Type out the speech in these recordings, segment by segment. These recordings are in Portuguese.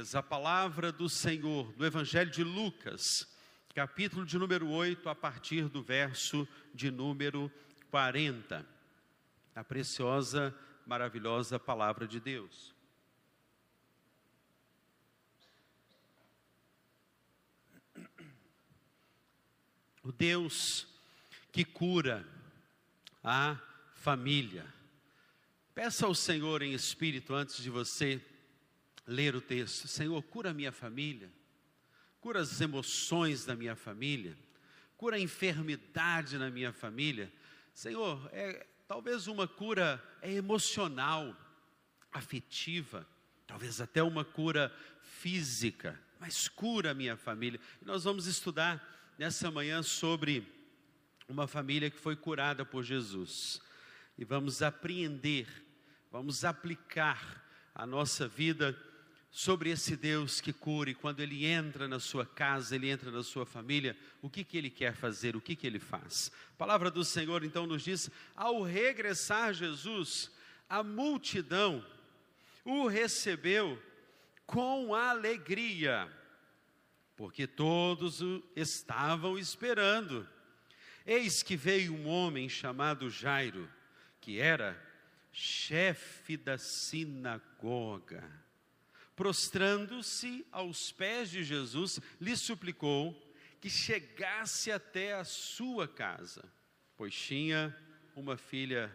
colegas, a palavra do Senhor, do Evangelho de Lucas, capítulo de número 8, a partir do verso de número 40. A preciosa, maravilhosa palavra de Deus. O Deus que cura a família. Peça ao Senhor em espírito, antes de você ler o texto: Senhor, cura a minha família, cura as emoções da minha família, cura a enfermidade na minha família. Senhor, talvez uma cura emocional, afetiva, talvez até uma cura física, mas cura a minha família. E nós vamos estudar nessa manhã sobre uma família que foi curada por Jesus. E vamos apreender, vamos aplicar a nossa vida sobre esse Deus que cura. E quando Ele entra na sua casa, Ele entra na sua família, o que que Ele quer fazer, o que que Ele faz? A palavra do Senhor então nos diz: ao regressar Jesus, a multidão o recebeu com alegria, porque todos o estavam esperando. Eis que veio um homem chamado Jairo, que era chefe da sinagoga. Prostrando-se aos pés de Jesus, lhe suplicou que chegasse até a sua casa, pois tinha uma filha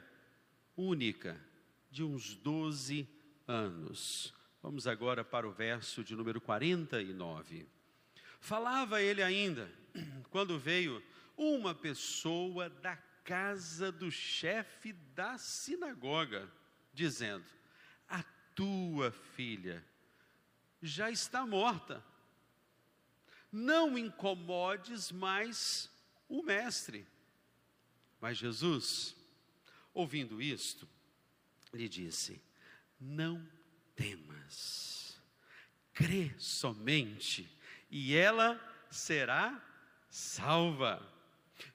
única, de uns 12 anos. Vamos agora para o verso de número 49. Falava ele ainda, quando veio uma pessoa da casa do chefe da sinagoga, dizendo: a tua filha já está morta, não incomodes mais o mestre. Mas Jesus, ouvindo isto, lhe disse: não temas, crê somente, e ela será salva.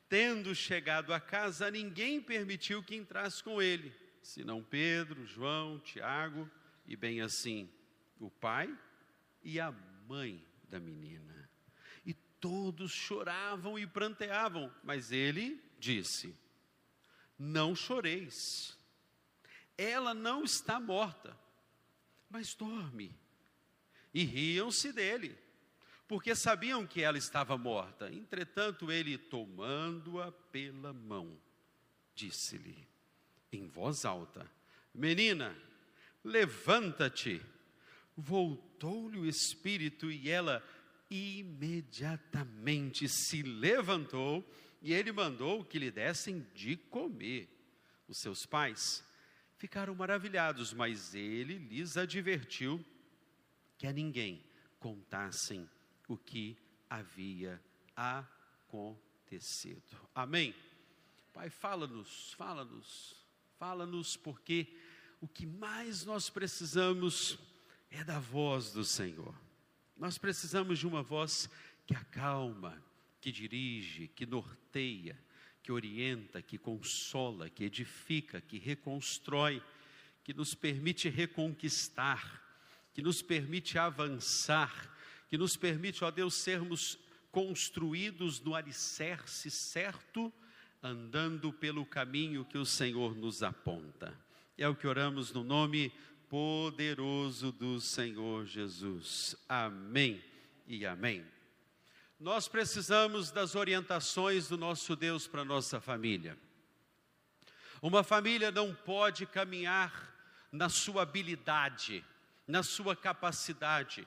Tendo chegado à casa, ninguém permitiu que entrasse com ele, senão Pedro, João, Tiago e bem assim o pai e a mãe da menina. E todos choravam e pranteavam, mas ele disse: não choreis, ela não está morta, mas dorme. E riam-se dele, porque sabiam que ela estava morta. Entretanto, ele, tomando-a pela mão, disse-lhe em voz alta: menina, levanta-te. Voltou-lhe o espírito, e ela imediatamente se levantou, e ele mandou que lhe dessem de comer. Os seus pais ficaram maravilhados, mas ele lhes advertiu que a ninguém contassem o que havia acontecido. Amém? Pai, fala-nos, porque o que mais nós precisamos é da voz do Senhor. Nós precisamos de uma voz que acalma, que dirige, que norteia, que orienta, que consola, que edifica, que reconstrói, que nos permite reconquistar, que nos permite avançar, que nos permite, ó Deus, sermos construídos no alicerce certo, andando pelo caminho que o Senhor nos aponta. É o que oramos no nome poderoso do Senhor Jesus. Amém e amém. Nós precisamos das orientações do nosso Deus para a nossa família. Uma família não pode caminhar na sua habilidade, na sua capacidade.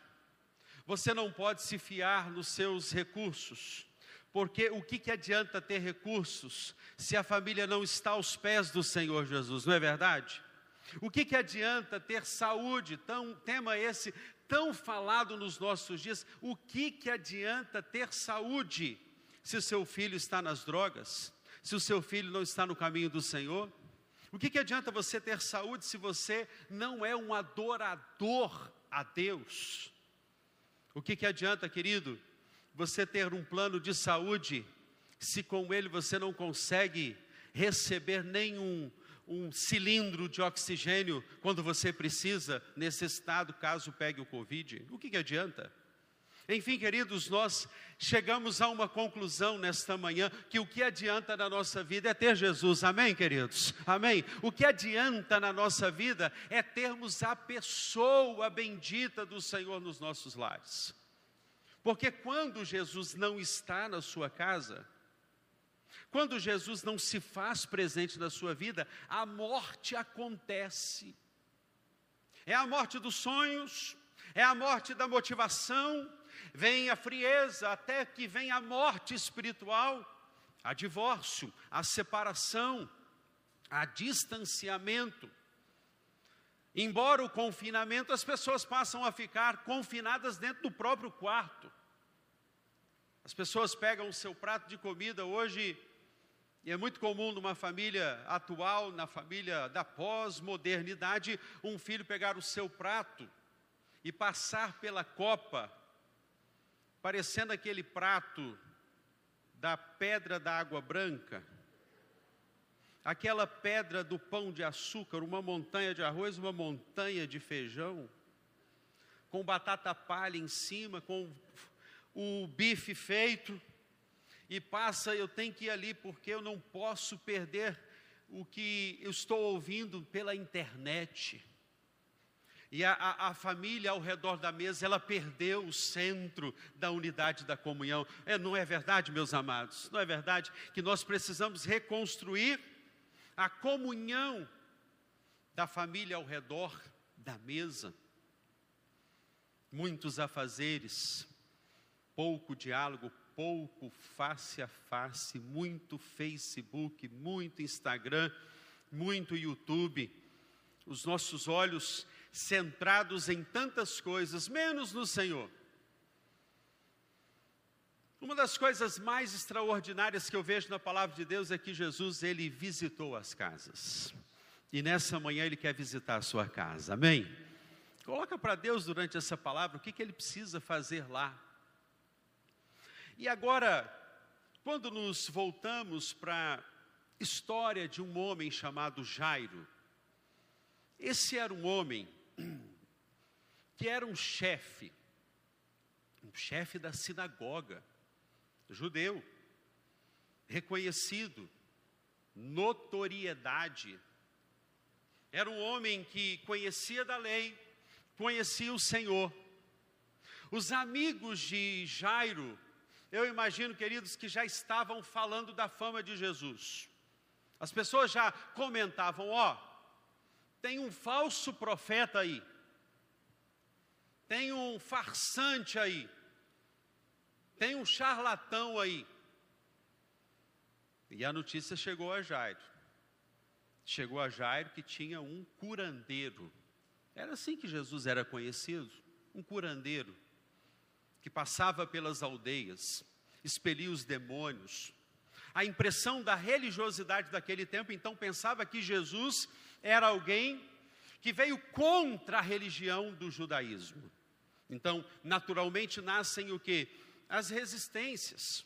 Você não pode se fiar nos seus recursos, porque o que adianta ter recursos se a família não está aos pés do Senhor Jesus, não é verdade? O que adianta ter saúde, tema esse tão falado nos nossos dias, o que adianta ter saúde se o seu filho está nas drogas, se o seu filho não está no caminho do Senhor? O que adianta você ter saúde se você não é um adorador a Deus? O que adianta, querido, você ter um plano de saúde, se com ele você não consegue receber nenhum um cilindro de oxigênio quando você precisa, necessitado, caso pegue o Covid? O que adianta? Enfim, queridos, nós chegamos a uma conclusão nesta manhã, que o que adianta na nossa vida é ter Jesus, amém, queridos? Amém? O que adianta na nossa vida é termos a pessoa bendita do Senhor nos nossos lares. Porque quando Jesus não está na sua casa, quando Jesus não se faz presente na sua vida, a morte acontece. É a morte dos sonhos, é a morte da motivação, vem a frieza, até que vem a morte espiritual, a divórcio, a separação, a distanciamento. Embora o confinamento, as pessoas passam a ficar confinadas dentro do próprio quarto. As pessoas pegam o seu prato de comida hoje, e é muito comum numa família atual, na família da pós-modernidade, um filho pegar o seu prato e passar pela copa, parecendo aquele prato da pedra da água branca, aquela pedra do pão de açúcar, uma montanha de arroz, uma montanha de feijão, com batata palha em cima, com o bife feito, e passa, eu tenho que ir ali, porque eu não posso perder o que eu estou ouvindo pela internet. E a família ao redor da mesa, ela perdeu o centro da unidade da comunhão. Não é verdade, meus amados? Não é verdade que nós precisamos reconstruir a comunhão da família ao redor da mesa? Muitos afazeres, pouco diálogo, pouco face a face, muito Facebook, muito Instagram, muito YouTube. Os nossos olhos centrados em tantas coisas, menos no Senhor. Uma das coisas mais extraordinárias que eu vejo na palavra de Deus é que Jesus, ele visitou as casas. E nessa manhã ele quer visitar a sua casa, amém? Coloca para Deus durante essa palavra o que ele precisa fazer lá. E agora, quando nos voltamos para a história de um homem chamado Jairo. Esse era um homem que era um chefe da sinagoga, judeu, reconhecido, notoriedade. Era um homem que conhecia da lei, conhecia o Senhor. Os amigos de Jairo, eu imagino, queridos, que já estavam falando da fama de Jesus. As pessoas já comentavam, tem um falso profeta aí, tem um farsante aí, tem um charlatão aí. E a notícia chegou a Jairo. Chegou a Jairo, que tinha um curandeiro. Era assim que Jesus era conhecido, um curandeiro, que passava pelas aldeias, expelia os demônios. A impressão da religiosidade daquele tempo, então, pensava que Jesus era alguém que veio contra a religião do judaísmo. Então, naturalmente, nascem o quê? As resistências.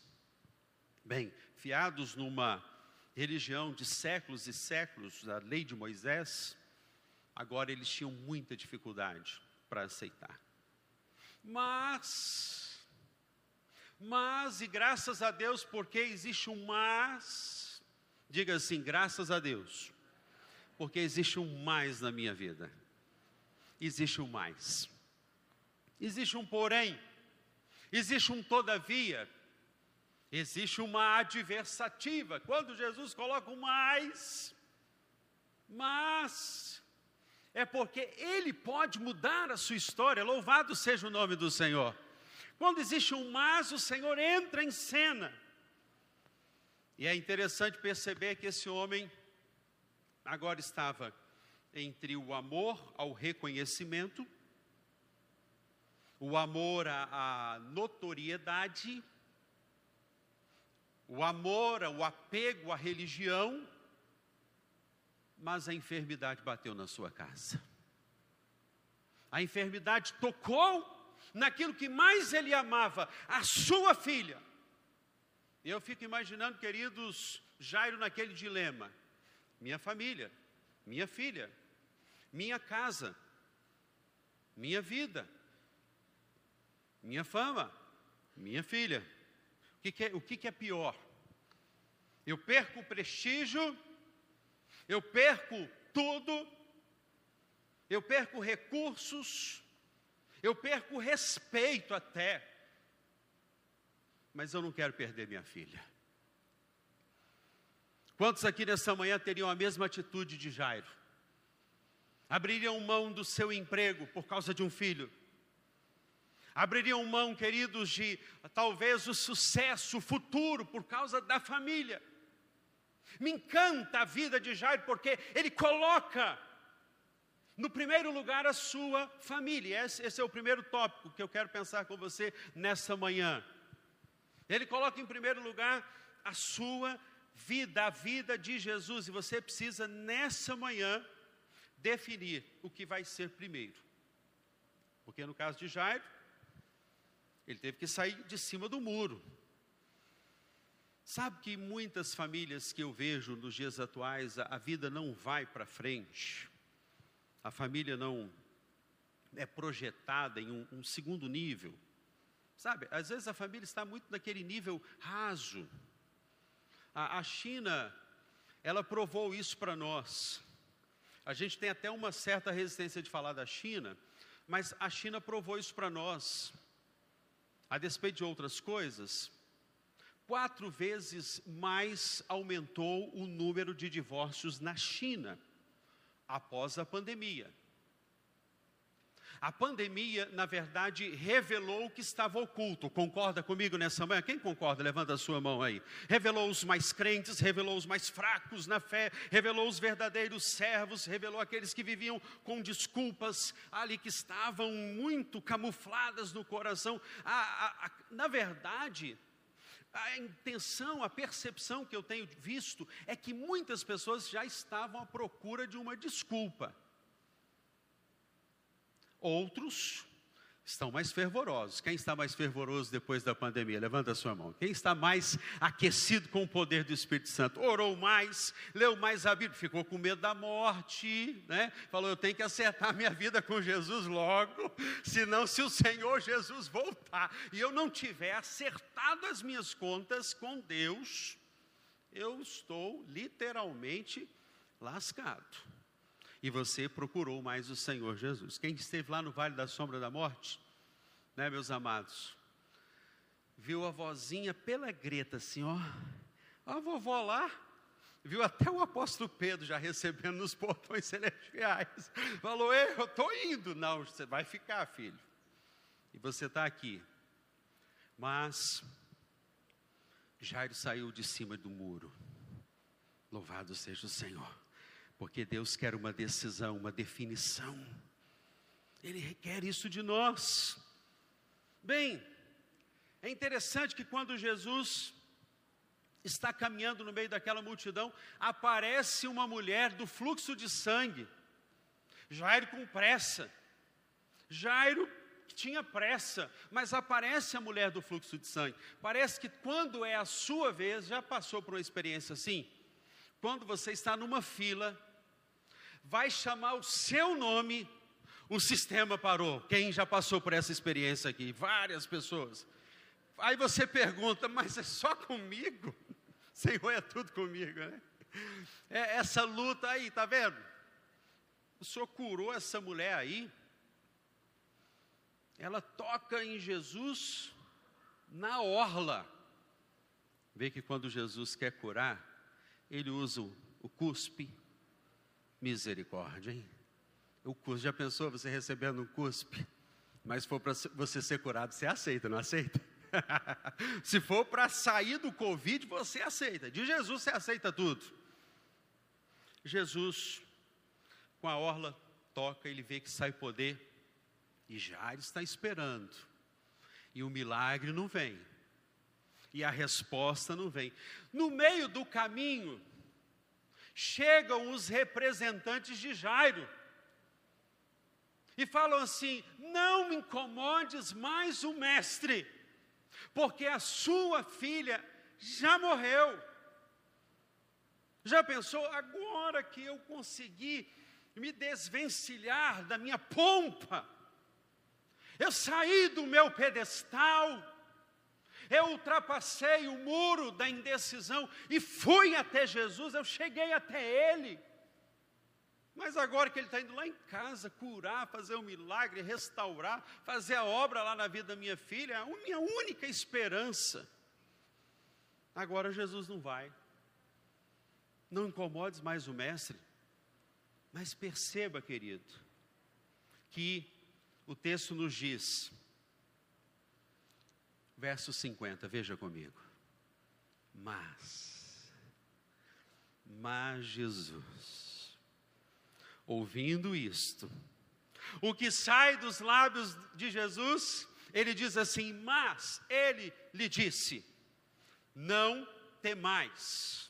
Bem, fiados numa religião de séculos e séculos, da lei de Moisés, agora eles tinham muita dificuldade para aceitar. Mas, e graças a Deus, porque existe um mas, diga assim, graças a Deus. Porque existe um mais na minha vida. Existe um mais. Existe um porém. Existe um todavia. Existe uma adversativa. Quando Jesus coloca um mais, mas é porque ele pode mudar a sua história. Louvado seja o nome do Senhor. Quando existe um mas, o Senhor entra em cena. E é interessante perceber que esse homem agora estava entre o amor ao reconhecimento, o amor à notoriedade, o amor ao apego à religião, mas a enfermidade bateu na sua casa. A enfermidade tocou naquilo que mais ele amava, a sua filha. Eu fico imaginando, queridos, Jairo naquele dilema. Minha família, minha filha, minha casa, minha vida, minha fama, minha filha. O que é pior? Eu perco o prestígio, eu perco tudo, eu perco recursos, eu perco respeito até, mas eu não quero perder minha filha. Quantos aqui nessa manhã teriam a mesma atitude de Jairo? Abririam mão do seu emprego por causa de um filho? Abririam mão, queridos, de talvez o sucesso, o futuro, por causa da família? Me encanta a vida de Jairo, porque ele coloca no primeiro lugar a sua família. Esse é o primeiro tópico que eu quero pensar com você nessa manhã. Ele coloca em primeiro lugar a sua vida, a vida de Jesus. E você precisa, nessa manhã, definir o que vai ser primeiro. Porque no caso de Jairo, ele teve que sair de cima do muro. Sabe que muitas famílias que eu vejo nos dias atuais, a vida não vai para frente. A família não é projetada em um segundo nível. Sabe, às vezes a família está muito naquele nível raso. A China, ela provou isso para nós. A gente tem até uma certa resistência de falar da China, mas a China provou isso para nós. A despeito de outras coisas, 4 vezes mais aumentou o número de divórcios na China, após a pandemia. A pandemia, na verdade, revelou o que estava oculto. Concorda comigo nessa manhã? Quem concorda? Levanta a sua mão aí. Revelou os mais crentes, revelou os mais fracos na fé, revelou os verdadeiros servos, revelou aqueles que viviam com desculpas ali, que estavam muito camufladas no coração. Na verdade, a intenção, a percepção que eu tenho visto é que muitas pessoas já estavam à procura de uma desculpa. Outros estão mais fervorosos. Quem está mais fervoroso depois da pandemia? Levanta a sua mão. Quem está mais aquecido com o poder do Espírito Santo? Orou mais, leu mais a Bíblia, ficou com medo da morte, né? Falou, eu tenho que acertar minha vida com Jesus logo, senão se o Senhor Jesus voltar e eu não tiver acertado as minhas contas com Deus, eu estou literalmente lascado. E você procurou mais o Senhor Jesus. Quem esteve lá no Vale da Sombra da Morte, né, meus amados? Viu a vozinha pela greta, assim, ó. A vovó lá. Viu até o apóstolo Pedro já recebendo nos portões celestiais. Falou, eu estou indo. Não, você vai ficar, filho. E você está aqui. Mas Jairo saiu de cima do muro. Louvado seja o Senhor. Porque Deus quer uma decisão, uma definição. Ele requer isso de nós. Bem, é interessante que quando Jesus está caminhando no meio daquela multidão, aparece uma mulher do fluxo de sangue. Jairo com pressa. Jairo tinha pressa, mas aparece a mulher do fluxo de sangue. Parece que quando é a sua vez, já passou por uma experiência assim? Quando você está numa fila, vai chamar o seu nome, o sistema parou. Quem já passou por essa experiência aqui? Várias pessoas. Aí você pergunta, mas é só comigo? Senhor, é tudo comigo, né? É essa luta aí, tá vendo? O Senhor curou essa mulher aí. Ela toca em Jesus na orla. Vê que quando Jesus quer curar, ele usa o cuspe. Misericórdia, hein? O cuspe, já pensou você recebendo um cuspe? Mas se for para você ser curado, você aceita, não aceita? Se for para sair do Covid, você aceita. De Jesus, você aceita tudo. Jesus, com a orla, toca, ele vê que sai poder. E Jairo está esperando. E o milagre não vem. E a resposta não vem. No meio do caminho, chegam os representantes de Jairo e falam assim, não incomodes mais o mestre, porque a sua filha já morreu. Já pensou? Agora que eu consegui me desvencilhar da minha pompa, eu saí do meu pedestal, eu ultrapassei o muro da indecisão e fui até Jesus, eu cheguei até Ele. Mas agora que Ele está indo lá em casa curar, fazer um milagre, restaurar, fazer a obra lá na vida da minha filha, a minha única esperança. Agora Jesus não vai. Não incomodes mais o mestre. Mas perceba, querido, que o texto nos diz, verso 50, veja comigo. Mas Jesus, ouvindo isto, o que sai dos lábios de Jesus, ele diz assim: mas ele lhe disse, não temais,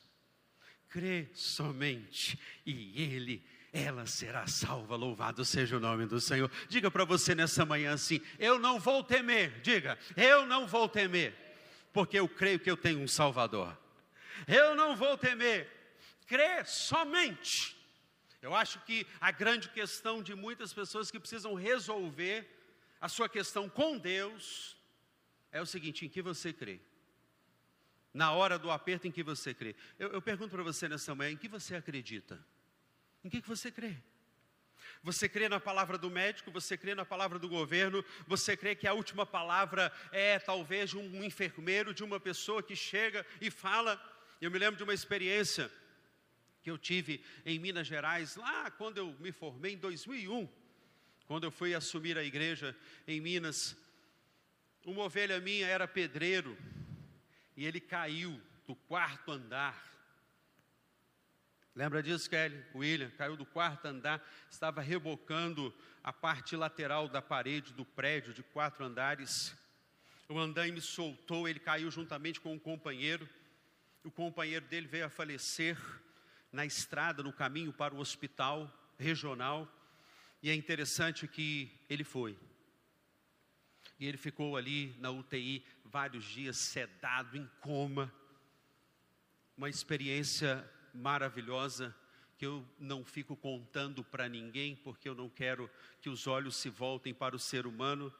crê somente, e ela será salva. Louvado seja o nome do Senhor. Diga para você nessa manhã assim: eu não vou temer. Diga, eu não vou temer, porque eu creio que eu tenho um Salvador. Eu não vou temer, crê somente. Eu acho que a grande questão de muitas pessoas que precisam resolver a sua questão com Deus é o seguinte: em que você crê? Na hora do aperto, em que você crê? Eu pergunto para você nessa manhã: em que você acredita? Em que você crê? Você crê na palavra do médico? Você crê na palavra do governo? Você crê que a última palavra é talvez de um enfermeiro, de uma pessoa que chega e fala? Eu me lembro de uma experiência que eu tive em Minas Gerais, lá quando eu me formei, em 2001, quando eu fui assumir a igreja em Minas. Uma ovelha minha era pedreiro, e ele caiu do quarto andar. Lembra disso, Kelly? William caiu do quarto andar, estava rebocando a parte lateral da parede do prédio de 4 andares. O andaime soltou, ele caiu juntamente com um companheiro. O companheiro dele veio a falecer na estrada, no caminho para o hospital regional. E é interessante que ele foi, e ele ficou ali na UTI vários dias, sedado, em coma. Uma experiência maravilhosa, que eu não fico contando para ninguém, porque eu não quero que os olhos se voltem para o ser humano.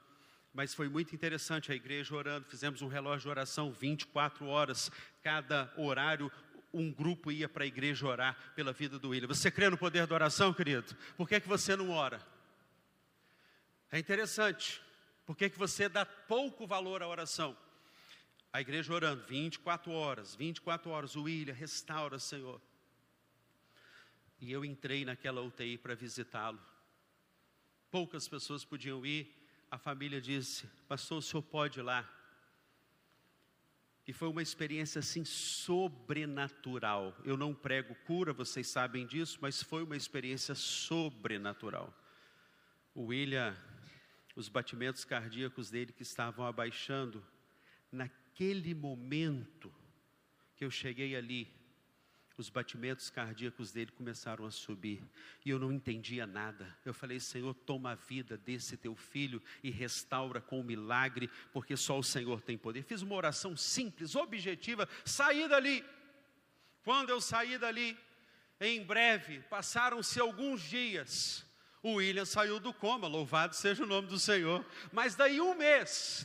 Mas foi muito interessante, a igreja orando, fizemos um relógio de oração 24 horas, cada horário um grupo ia para a igreja orar pela vida do William. Você crê no poder da oração, querido? Por que que você não ora? É interessante. Por que que você dá pouco valor à oração? A igreja orando 24 horas, o William restaura, Senhor. E eu entrei naquela UTI para visitá-lo. Poucas pessoas podiam ir. A família disse: pastor, o senhor pode ir lá. E foi uma experiência assim sobrenatural. Eu não prego cura, vocês sabem disso, mas foi uma experiência sobrenatural. O William, os batimentos cardíacos dele que estavam abaixando, naquele momento que eu cheguei ali, os batimentos cardíacos dele começaram a subir, e eu não entendia nada. Eu falei: Senhor, toma a vida desse teu filho e restaura com o milagre, porque só o Senhor tem poder. Fiz uma oração simples, objetiva, saí dali. Quando eu saí dali, em breve, passaram-se alguns dias, o William saiu do coma, louvado seja o nome do Senhor. Mas daí um mês,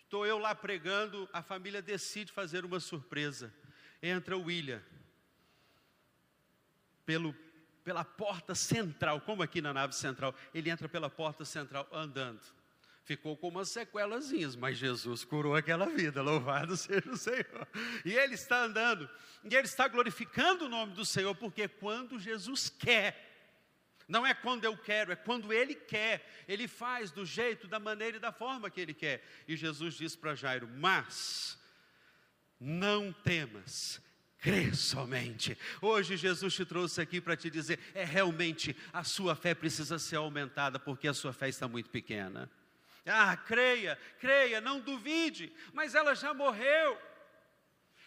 estou eu lá pregando, a família decide fazer uma surpresa. Entra o William pela porta central, como aqui na nave central. Ele entra pela porta central andando. Ficou com umas sequelazinhas, mas Jesus curou aquela vida, louvado seja o Senhor. E ele está andando, e ele está glorificando o nome do Senhor, porque quando Jesus quer, não é quando eu quero, é quando Ele quer. Ele faz do jeito, da maneira e da forma que Ele quer. E Jesus diz para Jairo: mas não temas, crê somente. Hoje Jesus te trouxe aqui para te dizer: é realmente, a sua fé precisa ser aumentada, porque a sua fé está muito pequena. Ah, creia, não duvide. Mas ela já morreu.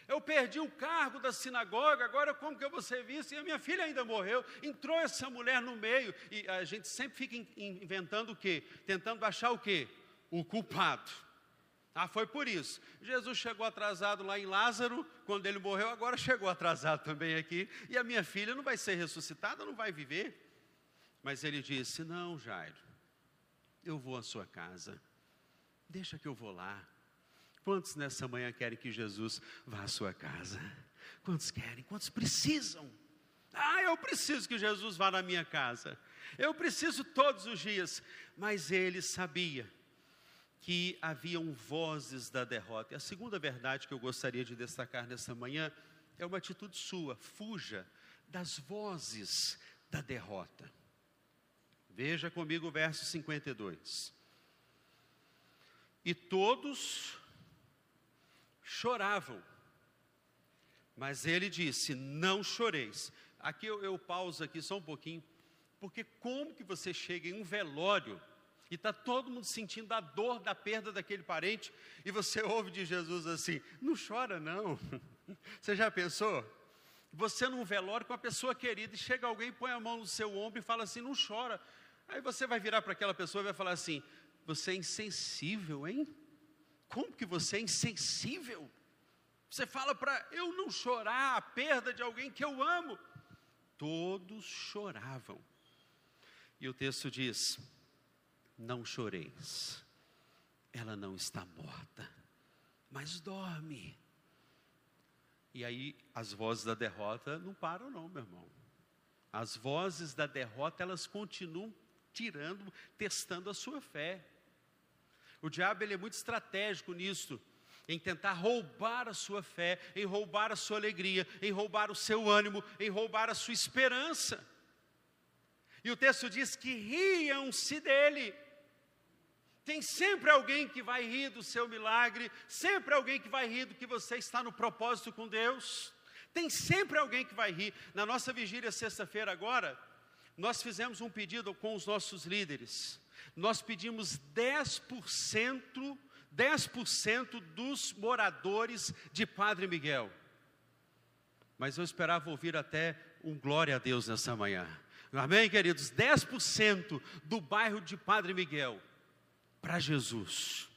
Eu perdi o cargo da sinagoga, agora como que eu vou ser visto? E a minha filha ainda morreu. Entrou essa mulher no meio. E a gente sempre fica inventando o quê? Tentando achar o quê? O culpado. Ah, foi por isso. Jesus chegou atrasado lá em Lázaro, quando ele morreu, agora chegou atrasado também aqui. E a minha filha não vai ser ressuscitada, não vai viver. Mas ele disse, não, Jairo, eu vou à sua casa. Deixa que eu vou lá. Quantos nessa manhã querem que Jesus vá à sua casa? Quantos querem? Quantos precisam? Ah, eu preciso que Jesus vá na minha casa. Eu preciso todos os dias. Mas ele sabia que haviam vozes da derrota. E a segunda verdade que eu gostaria de destacar nessa manhã é uma atitude sua, fuja das vozes da derrota. Veja comigo o verso 52. E todos choravam, mas ele disse, não choreis. Aqui eu pauso aqui só um pouquinho, porque como que você chega em um velório e está todo mundo sentindo a dor da perda daquele parente, e você ouve de Jesus assim, não chora não. Você já pensou? Você num velório com a pessoa querida, e chega alguém, põe a mão no seu ombro e fala assim, não chora. Aí você vai virar para aquela pessoa e vai falar assim, você é insensível, hein? Como que você é insensível? Você fala para eu não chorar a perda de alguém que eu amo. Todos choravam. E o texto diz, não choreis, ela não está morta, mas dorme. E aí as vozes da derrota não param não, meu irmão. As vozes da derrota, elas continuam tirando, testando a sua fé. O diabo, ele é muito estratégico nisso, em tentar roubar a sua fé, em roubar a sua alegria, em roubar o seu ânimo, em roubar a sua esperança. E o texto diz que riam-se dele. Tem sempre alguém que vai rir do seu milagre, sempre alguém que vai rir do que você está no propósito com Deus. Tem sempre alguém que vai rir. Na nossa vigília sexta-feira agora, nós fizemos um pedido com os nossos líderes. Nós pedimos 10% dos moradores de Padre Miguel. Mas eu esperava ouvir até um glória a Deus nessa manhã. Amém, queridos? 10% do bairro de Padre Miguel para Jesus.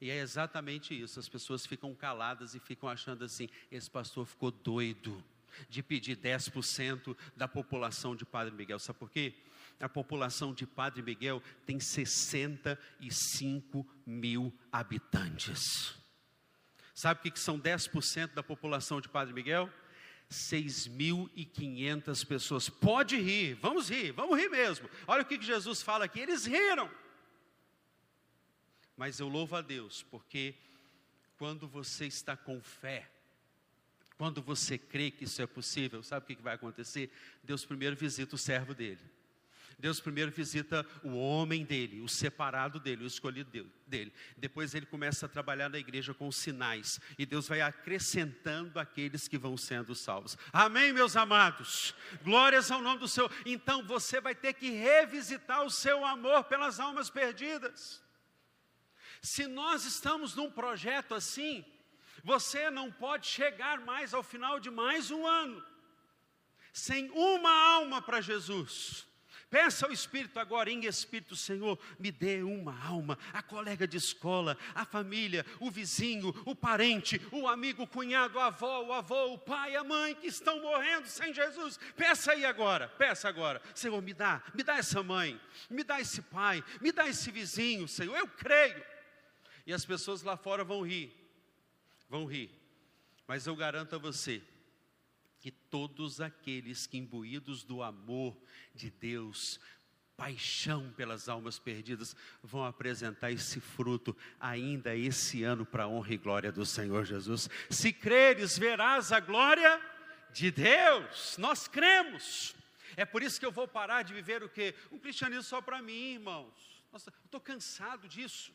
E é exatamente isso, as pessoas ficam caladas e ficam achando assim, esse pastor ficou doido de pedir 10% da população de Padre Miguel. Sabe por quê? A população de Padre Miguel tem 65 mil habitantes. Sabe o que são 10% da população de Padre Miguel? 6.500 pessoas. Pode rir, vamos rir mesmo. Olha o que Jesus fala aqui, eles riram. Mas eu louvo a Deus, porque quando você está com fé, quando você crê que isso é possível, sabe o que vai acontecer? Deus primeiro visita o servo dele. Deus primeiro visita o homem dele, o separado dele, o escolhido dele. Depois ele começa a trabalhar na igreja com sinais. E Deus vai acrescentando aqueles que vão sendo salvos. Amém, meus amados? Glórias ao nome do Senhor. Então você vai ter que revisitar o seu amor pelas almas perdidas. Se nós estamos num projeto assim, você não pode chegar mais ao final de mais um ano sem uma alma para Jesus. Peça ao Espírito agora, em Espírito, Senhor, me dê uma alma, a colega de escola, a família, o vizinho, o parente, o amigo, o cunhado, a avó, o avô, o pai, a mãe que estão morrendo sem Jesus. Peça aí agora, peça agora. Senhor, me dá essa mãe, me dá esse pai, me dá esse vizinho, Senhor, eu creio. E as pessoas lá fora vão rir. Mas eu garanto a você que todos aqueles que, imbuídos do amor de Deus, paixão pelas almas perdidas, vão apresentar esse fruto ainda esse ano para a honra e glória do Senhor Jesus. Se creres, verás a glória de Deus. Nós cremos. É por isso que eu vou parar de viver o quê? Um cristianismo só para mim, irmãos. Nossa, eu estou cansado disso.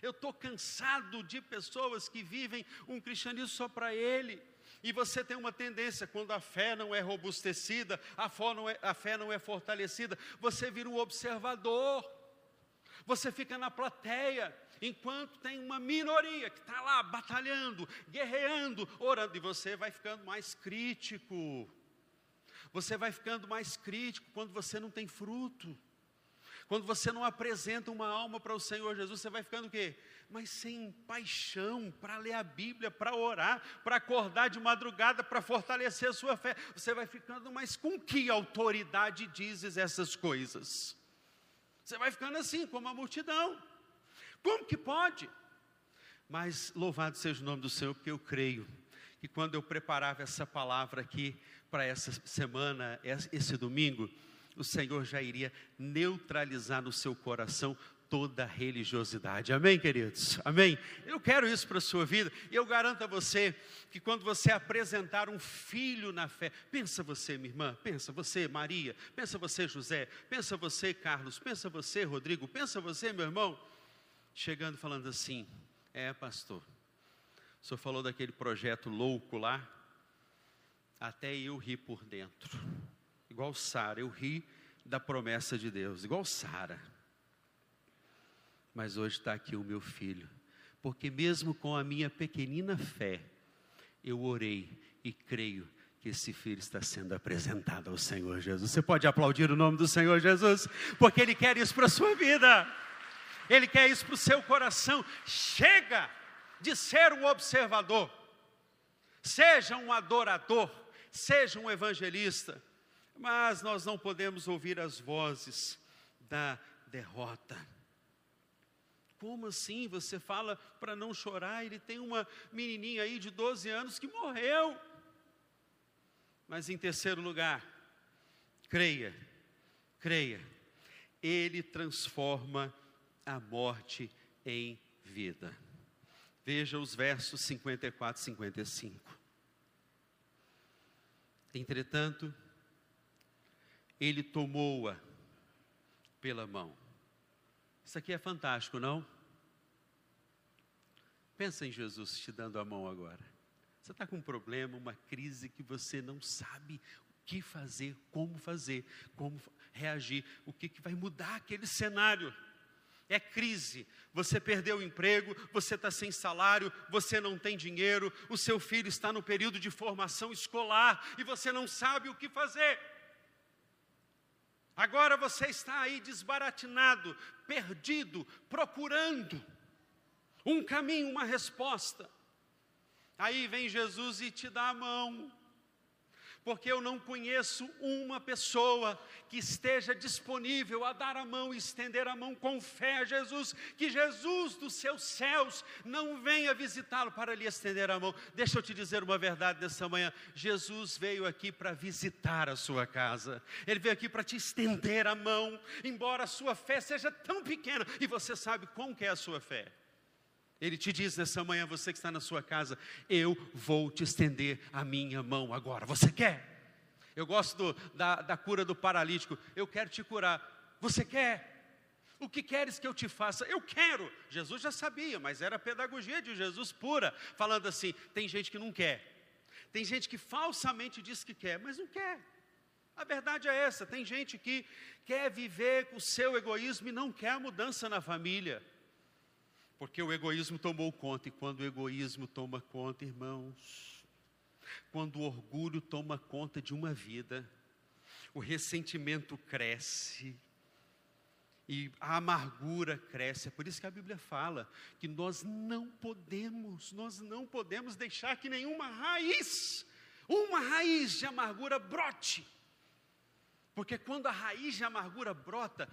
Eu estou cansado de pessoas que vivem um cristianismo só para ele. E você tem uma tendência, quando a fé não é robustecida, a fé não é fortalecida, você vira um observador, você fica na plateia, enquanto tem uma minoria que está lá batalhando, guerreando, orando, e você vai ficando mais crítico, quando você não tem fruto, Quando você não apresenta uma alma para o Senhor Jesus, você vai ficando o quê? Mas sem paixão para ler a Bíblia, para orar, para acordar de madrugada, para fortalecer a sua fé. Você vai ficando, mas com que autoridade dizes essas coisas? Você vai ficando assim, como a multidão. Como que pode? Mas louvado seja o nome do Senhor, porque eu creio que quando eu preparava essa palavra aqui para essa semana, esse domingo, o Senhor já iria neutralizar no seu coração toda a religiosidade. Amém, queridos? Amém? Eu quero isso para a sua vida. E eu garanto a você que quando você apresentar um filho na fé, pensa você, minha irmã, pensa você, Maria, pensa você, José, pensa você, Carlos, pensa você, Rodrigo, pensa você, meu irmão, chegando falando assim: é, pastor, o senhor falou daquele projeto louco lá, até eu ri por dentro, igual Sara, eu ri da promessa de Deus, igual Sara, mas hoje está aqui o meu filho, porque mesmo com a minha pequenina fé, eu orei e creio que esse filho está sendo apresentado ao Senhor Jesus. Você pode aplaudir o nome do Senhor Jesus, porque Ele quer isso para a sua vida, Ele quer isso para o seu coração. Chega de ser um observador, seja um adorador, seja um evangelista, mas nós não podemos ouvir as vozes da derrota. Como assim você fala para não chorar? Ele tem uma menininha aí de 12 anos que morreu. Mas em terceiro lugar, creia, Ele transforma a morte em vida. Veja os versos 54 e 55. Entretanto, Ele tomou-a pela mão. Isso aqui é fantástico, não? Pensa em Jesus te dando a mão agora. Você está com um problema, uma crise que você não sabe o que fazer, como reagir, o que vai mudar aquele cenário. É crise, você perdeu o emprego, você está sem salário, você não tem dinheiro, o seu filho está no período de formação escolar e você não sabe o que fazer. Agora você está aí desbaratinado, perdido, procurando um caminho, uma resposta. Aí vem Jesus e te dá a mão, porque eu não conheço uma pessoa que esteja disponível a dar a mão e estender a mão com fé a Jesus, que Jesus dos seus céus não venha visitá-lo para lhe estender a mão. Deixa eu te dizer uma verdade dessa manhã: Jesus veio aqui para visitar a sua casa, Ele veio aqui para te estender a mão, embora a sua fé seja tão pequena, e você sabe como que é a sua fé. Ele te diz nessa manhã, você que está na sua casa: eu vou te estender a minha mão agora, você quer? Eu gosto da cura do paralítico. Eu quero te curar, você quer? O que queres que eu te faça? Eu quero. Jesus já sabia, mas era a pedagogia de Jesus pura, falando assim: tem gente que não quer, tem gente que falsamente diz que quer, mas não quer. A verdade é essa, tem gente que quer viver com o seu egoísmo e não quer a mudança na família, porque o egoísmo tomou conta. E quando o egoísmo toma conta, irmãos, quando o orgulho toma conta de uma vida, o ressentimento cresce e a amargura cresce. É por isso que a Bíblia fala que nós não podemos deixar que nenhuma raiz, uma raiz de amargura brote, porque quando a raiz de amargura brota,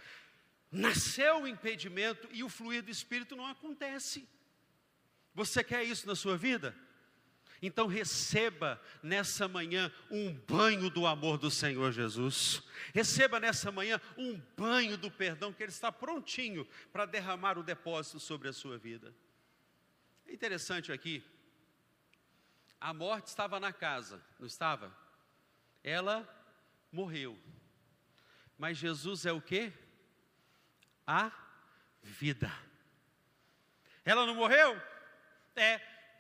nasceu o impedimento e o fluir do Espírito não acontece. Você quer isso na sua vida? Então receba nessa manhã um banho do amor do Senhor Jesus. Receba nessa manhã um banho do perdão, que Ele está prontinho para derramar o depósito sobre a sua vida. É interessante aqui, a morte estava na casa, não estava? Ela morreu. Mas Jesus é o quê? A vida. Ela não morreu? É.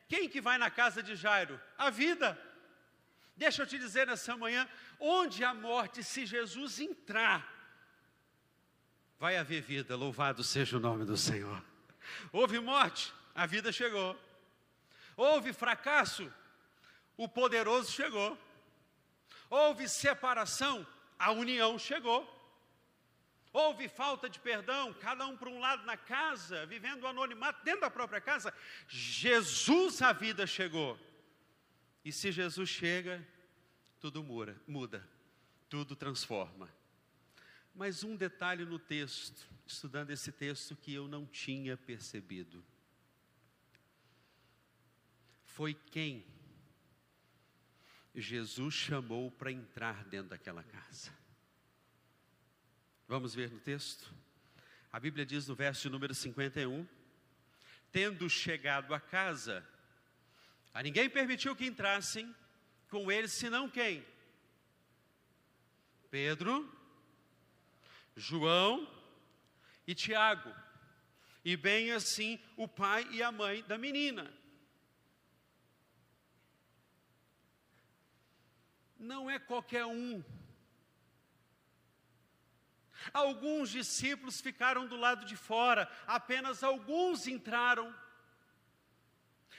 Quem que vai na casa de Jairo? A vida. Deixa eu te dizer nessa manhã, onde a morte, se Jesus entrar, vai haver vida. Louvado seja o nome do Senhor. Houve morte, a vida chegou. Houve fracasso, o poderoso chegou. Houve separação, a união chegou. Houve falta de perdão, cada um para um lado na casa, vivendo o anonimato dentro da própria casa. Jesus, a vida chegou. E se Jesus chega, tudo muda, tudo transforma. Mas um detalhe no texto, estudando esse texto, que eu não tinha percebido. Foi quem Jesus chamou para entrar dentro daquela casa. Vamos ver no texto? A Bíblia diz no verso de número 51, tendo chegado à casa, a ninguém permitiu que entrassem com eles, senão quem? Pedro, João e Tiago, e bem assim o pai e a mãe da menina. Não é qualquer um. Alguns discípulos ficaram do lado de fora, apenas alguns entraram.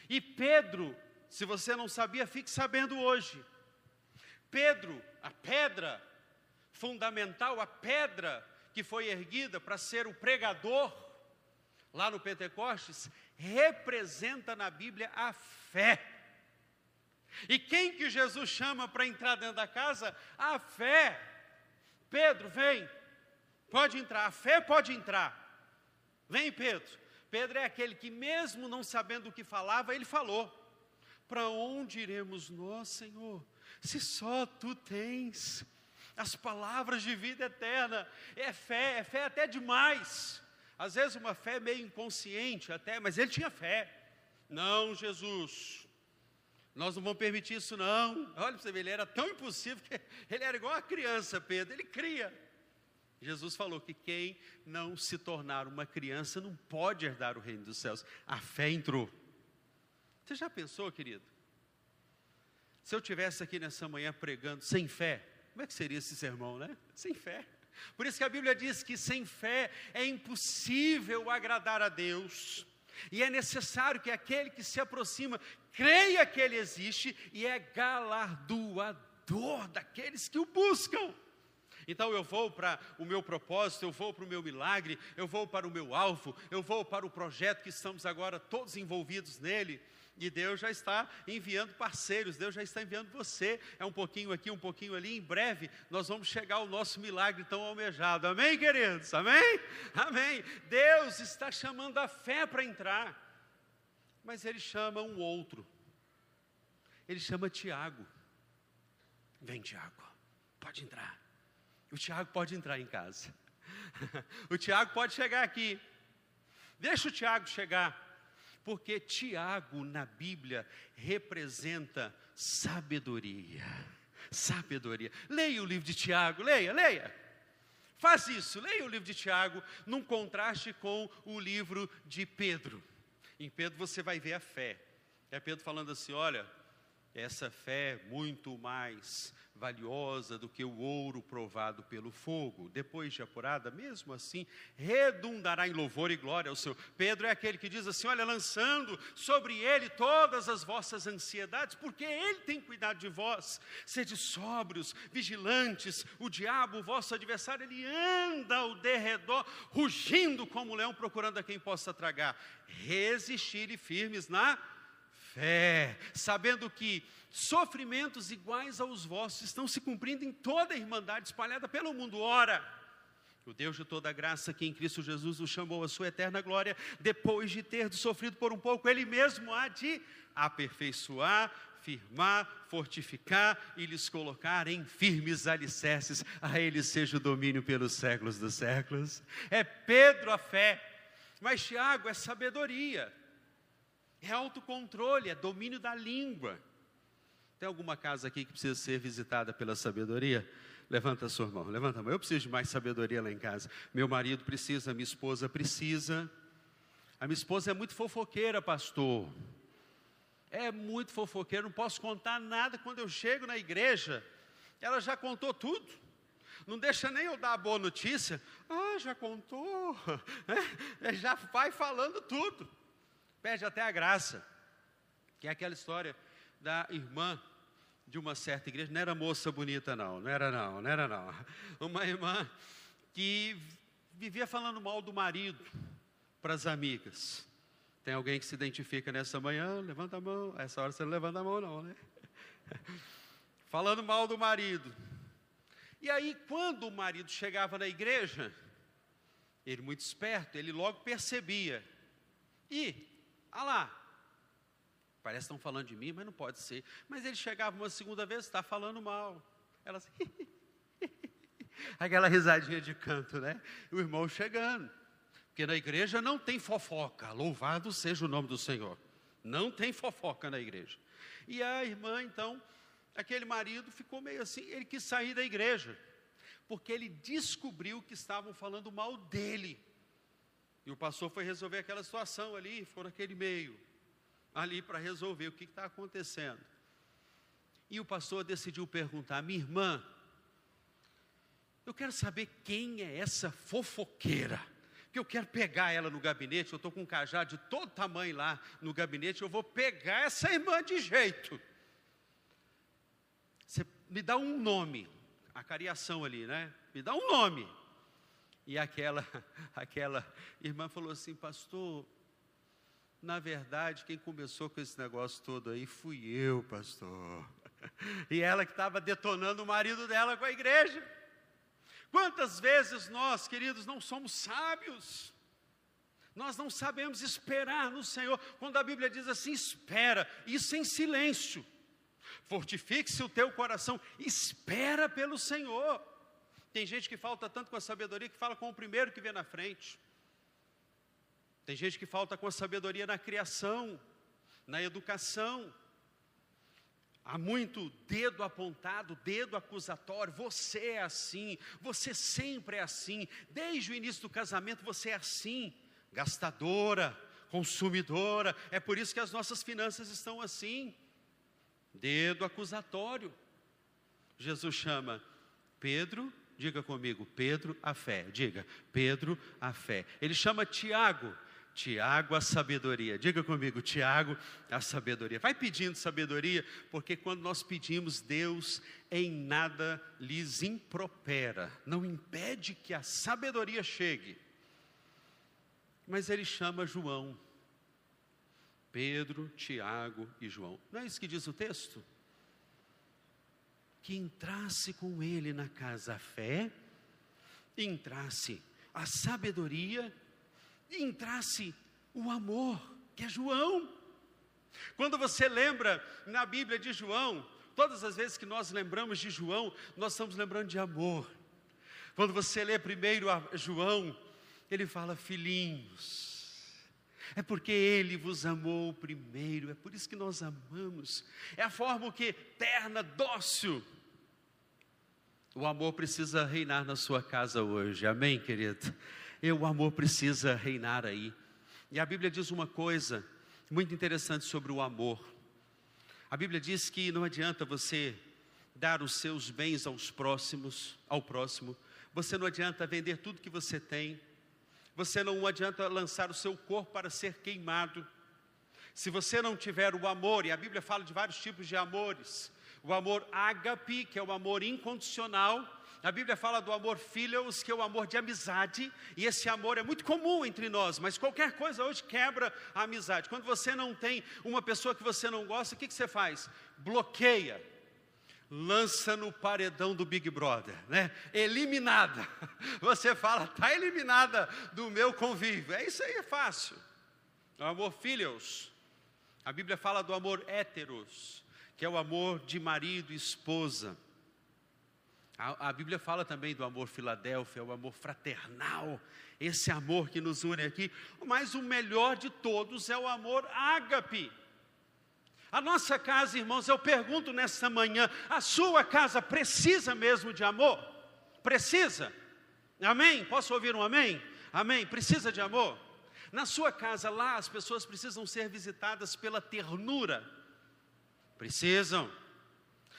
E Pedro, se você não sabia, fique sabendo hoje. Pedro, a pedra fundamental, a pedra que foi erguida para ser o pregador, lá no Pentecostes, representa na Bíblia a fé. E quem que Jesus chama para entrar dentro da casa? A fé. Pedro, vem. Pode entrar, a fé pode entrar. Vem, Pedro. Pedro é aquele que mesmo não sabendo o que falava, ele falou. Para onde iremos nós, Senhor? Se só Tu tens as palavras de vida eterna. É fé até demais. Às vezes uma fé meio inconsciente até, mas ele tinha fé. Não, Jesus, nós não vamos permitir isso não. Olha para você ver, ele era tão impossível que ele era igual a criança, Pedro, ele cria. Jesus falou que quem não se tornar uma criança não pode herdar o reino dos céus. A fé entrou. Você já pensou, querido? Se eu estivesse aqui nessa manhã pregando sem fé, como é que seria esse sermão, né? Sem fé. Por isso que a Bíblia diz que sem fé é impossível agradar a Deus. E é necessário que aquele que se aproxima creia que Ele existe e é galardoador daqueles que o buscam. Então eu vou para o meu propósito, eu vou para o meu milagre, eu vou para o meu alvo, eu vou para o projeto que estamos agora todos envolvidos nele. E Deus já está enviando parceiros, Deus já está enviando você. É um pouquinho aqui, um pouquinho ali, em breve nós vamos chegar ao nosso milagre tão almejado. Amém, queridos? Amém? Amém. Deus está chamando a fé para entrar. Mas Ele chama um outro. Ele chama Tiago. Vem, Tiago, pode entrar. O Tiago pode entrar em casa. O Tiago pode chegar aqui. Deixa o Tiago chegar. Porque Tiago na Bíblia representa sabedoria. Sabedoria. Leia o livro de Tiago. Leia. Faz isso. Leia o livro de Tiago num contraste com o livro de Pedro. Em Pedro você vai ver a fé. É Pedro falando assim, olha, essa fé muito mais valiosa do que o ouro provado pelo fogo, depois de apurada, mesmo assim, redundará em louvor e glória ao Senhor. Pedro é aquele que diz assim, olha, lançando sobre Ele todas as vossas ansiedades, porque Ele tem cuidado de vós, sede sóbrios, vigilantes, o diabo, o vosso adversário, ele anda ao derredor, rugindo como um leão, procurando a quem possa tragar, resistir-lhe firmes na fé, sabendo que sofrimentos iguais aos vossos estão se cumprindo em toda a irmandade espalhada pelo mundo. Ora, o Deus de toda a graça que em Cristo Jesus o chamou à sua eterna glória, depois de ter sofrido por um pouco, Ele mesmo há de aperfeiçoar, firmar, fortificar e lhes colocar em firmes alicerces. A Ele seja o domínio pelos séculos dos séculos. É Pedro a fé, mas Tiago é sabedoria. É autocontrole, é domínio da língua. Tem alguma casa aqui que precisa ser visitada pela sabedoria? Levanta a sua mão, levanta a mão. Eu preciso de mais sabedoria lá em casa. Meu marido precisa, minha esposa precisa. A minha esposa é muito fofoqueira, pastor. É muito fofoqueira, não posso contar nada. Quando eu chego na igreja, ela já contou tudo. Não deixa nem eu dar a boa notícia. Ah, já contou. Já vai falando tudo. Perde até a graça, que é aquela história da irmã de uma certa igreja, não era moça bonita não, uma irmã que vivia falando mal do marido para as amigas. Tem alguém que se identifica nessa manhã? Levanta a mão. Essa hora você não levanta a mão não, né? Falando mal do marido. E aí, quando o marido chegava na igreja, ele muito esperto, ele logo percebia. E, ah lá, parece que estão falando de mim, mas não pode ser. Mas ele chegava uma segunda vez, está falando mal. Ela assim, aquela risadinha de canto, né? O irmão chegando. Porque na igreja não tem fofoca, louvado seja o nome do Senhor. Não tem fofoca na igreja. E a irmã, então, aquele marido ficou meio assim, ele quis sair da igreja, porque ele descobriu que estavam falando mal dele, e o pastor foi resolver aquela situação ali, ficou naquele meio, ali para resolver o que está acontecendo, e o pastor decidiu perguntar, minha irmã, eu quero saber quem é essa fofoqueira, que eu quero pegar ela no gabinete, eu estou com um cajado de todo tamanho lá no gabinete, eu vou pegar essa irmã de jeito. Você me dá um nome, a cariação ali, né? Me dá um nome. E aquela irmã falou assim, pastor, na verdade, quem começou com esse negócio todo aí fui eu, pastor. E ela que estava detonando o marido dela com a igreja. Quantas vezes nós, queridos, não somos sábios? Nós não sabemos esperar no Senhor. Quando a Bíblia diz assim, espera, isso em silêncio. Fortifique-se o teu coração, espera pelo Senhor. Tem gente que falta tanto com a sabedoria que fala com o primeiro que vê na frente. Tem gente que falta com a sabedoria na criação, na educação. Há muito dedo apontado, dedo acusatório, você é assim, você sempre é assim. Desde o início do casamento você é assim, gastadora, consumidora. É por isso que as nossas finanças estão assim. Dedo acusatório. Jesus chama Pedro, diga comigo, Pedro a fé, diga, Pedro a fé. Ele chama Tiago, Tiago a sabedoria, diga comigo, Tiago a sabedoria. Vai pedindo sabedoria, porque quando nós pedimos, Deus em nada lhes impropera, não impede que a sabedoria chegue. Mas ele chama João. Pedro, Tiago e João. Não é isso que diz o texto? Que entrasse com ele na casa a fé, entrasse a sabedoria, entrasse o amor, que é João. Quando você lembra na Bíblia de João, todas as vezes que nós lembramos de João, nós estamos lembrando de amor. Quando você lê primeiro a João, ele fala filhinhos. É porque Ele vos amou primeiro, é por isso que nós amamos. É a forma que terna, dócil. O amor precisa reinar na sua casa hoje, amém, querido? E o amor precisa reinar aí. E a Bíblia diz uma coisa muito interessante sobre o amor. A Bíblia diz que não adianta você dar os seus bens aos próximos, ao próximo. Você não adianta vender tudo que você tem. Você não adianta lançar o seu corpo para ser queimado. Se você não tiver o amor, e a Bíblia fala de vários tipos de amores. O amor ágape, que é o amor incondicional. A Bíblia fala do amor filhos, que é o amor de amizade. E esse amor é muito comum entre nós, mas qualquer coisa hoje quebra a amizade. Quando você não tem uma pessoa que você não gosta, o que você faz? Bloqueia. Lança no paredão do Big Brother, né? Eliminada. Você fala, está eliminada do meu convívio. É isso aí, é fácil. O amor filhos. A Bíblia fala do amor héteros, que é o amor de marido e esposa. A Bíblia fala também do amor Filadélfia, o amor fraternal. Esse amor que nos une aqui. Mas o melhor de todos é o amor ágape. A nossa casa, irmãos, eu pergunto nesta manhã, a sua casa precisa mesmo de amor? Precisa? Amém? Posso ouvir um amém? Amém? Precisa de amor? Na sua casa lá, as pessoas precisam ser visitadas pela ternura? Precisam.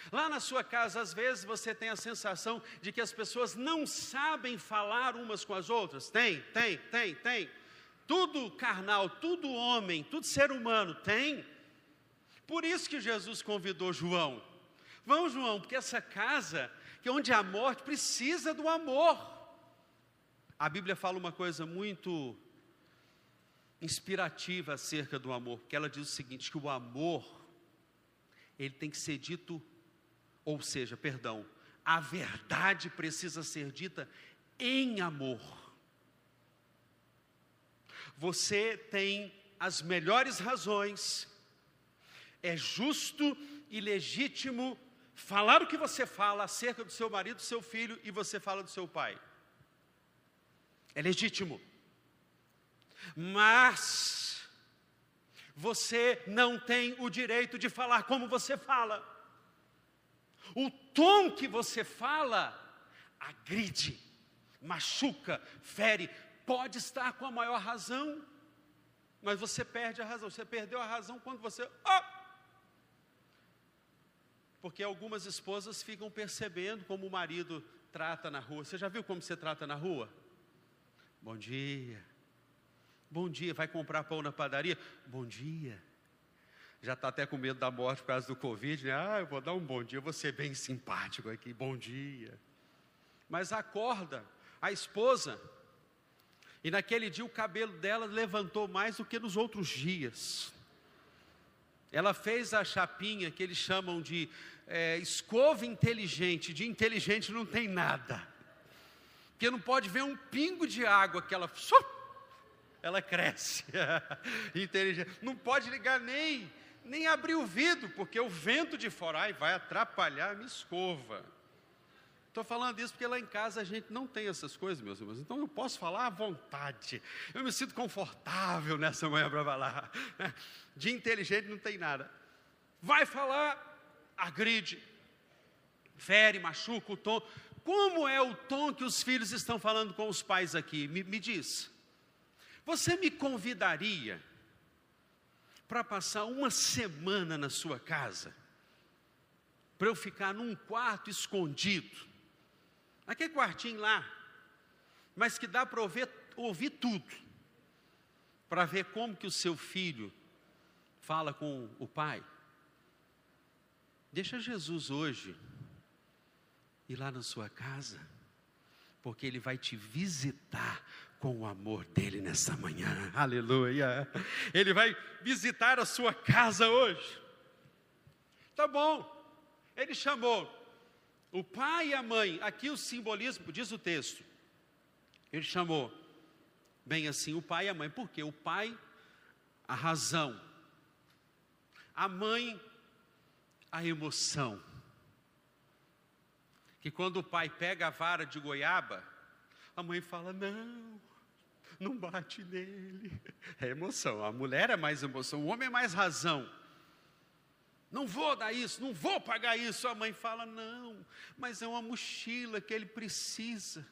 Lá na sua casa, às vezes, você tem a sensação de que as pessoas não sabem falar umas com as outras? Tem. Tudo carnal, tudo homem, tudo ser humano, tem. Por isso que Jesus convidou João. Vamos, João, porque essa casa, que é onde a morte precisa do amor. A Bíblia fala uma coisa muito inspirativa acerca do amor, porque ela diz o seguinte, que o amor, ele tem que ser dito, ou seja, perdão, a verdade precisa ser dita em amor. Você tem as melhores razões, é justo e legítimo falar o que você fala acerca do seu marido, do seu filho, e você fala do seu pai. É legítimo. Mas você não tem o direito de falar como você fala. O tom que você fala agride, machuca, fere. Pode estar com a maior razão, mas você perde a razão. Você perdeu a razão quando você... Porque algumas esposas ficam percebendo como o marido trata na rua. Você já viu como você trata na rua? Bom dia. Bom dia. Vai comprar pão na padaria? Bom dia. Já está até com medo da morte por causa do Covid, né? Ah, eu vou dar um bom dia, vou ser bem simpático aqui. Bom dia. Mas acorda a esposa, e naquele dia o cabelo dela levantou mais do que nos outros dias. Ela fez a chapinha que eles chamam de escova inteligente. De inteligente não tem nada, porque não pode ver um pingo de água que ela cresce. Inteligente. Não pode ligar nem abrir o vidro, porque o vento de fora vai atrapalhar a minha escova. Estou falando isso porque lá em casa a gente não tem essas coisas, meus irmãos. Então eu posso falar à vontade. Eu me sinto confortável nessa manhã para falar. De inteligente não tem nada. Vai falar, agride, fere, machuca o tom. Como é o tom que os filhos estão falando com os pais aqui? Me diz. Você me convidaria para passar uma semana na sua casa? Para eu ficar num quarto escondido? Aquele quartinho lá, mas que dá para ouvir tudo, para ver como que o seu filho fala com o pai. Deixa Jesus hoje ir lá na sua casa, porque Ele vai te visitar com o amor dEle nessa manhã. Aleluia! Ele vai visitar a sua casa hoje. Tá bom, Ele chamou o pai e a mãe. Aqui o simbolismo, diz o texto, Ele chamou bem assim o pai e a mãe, porque o pai, a razão, a mãe, a emoção. Que quando o pai pega a vara de goiaba, a mãe fala, não bate nele. É emoção. A mulher é mais emoção, o homem é mais razão. Não vou dar isso, não vou pagar isso. A mãe fala, não, mas é uma mochila que ele precisa.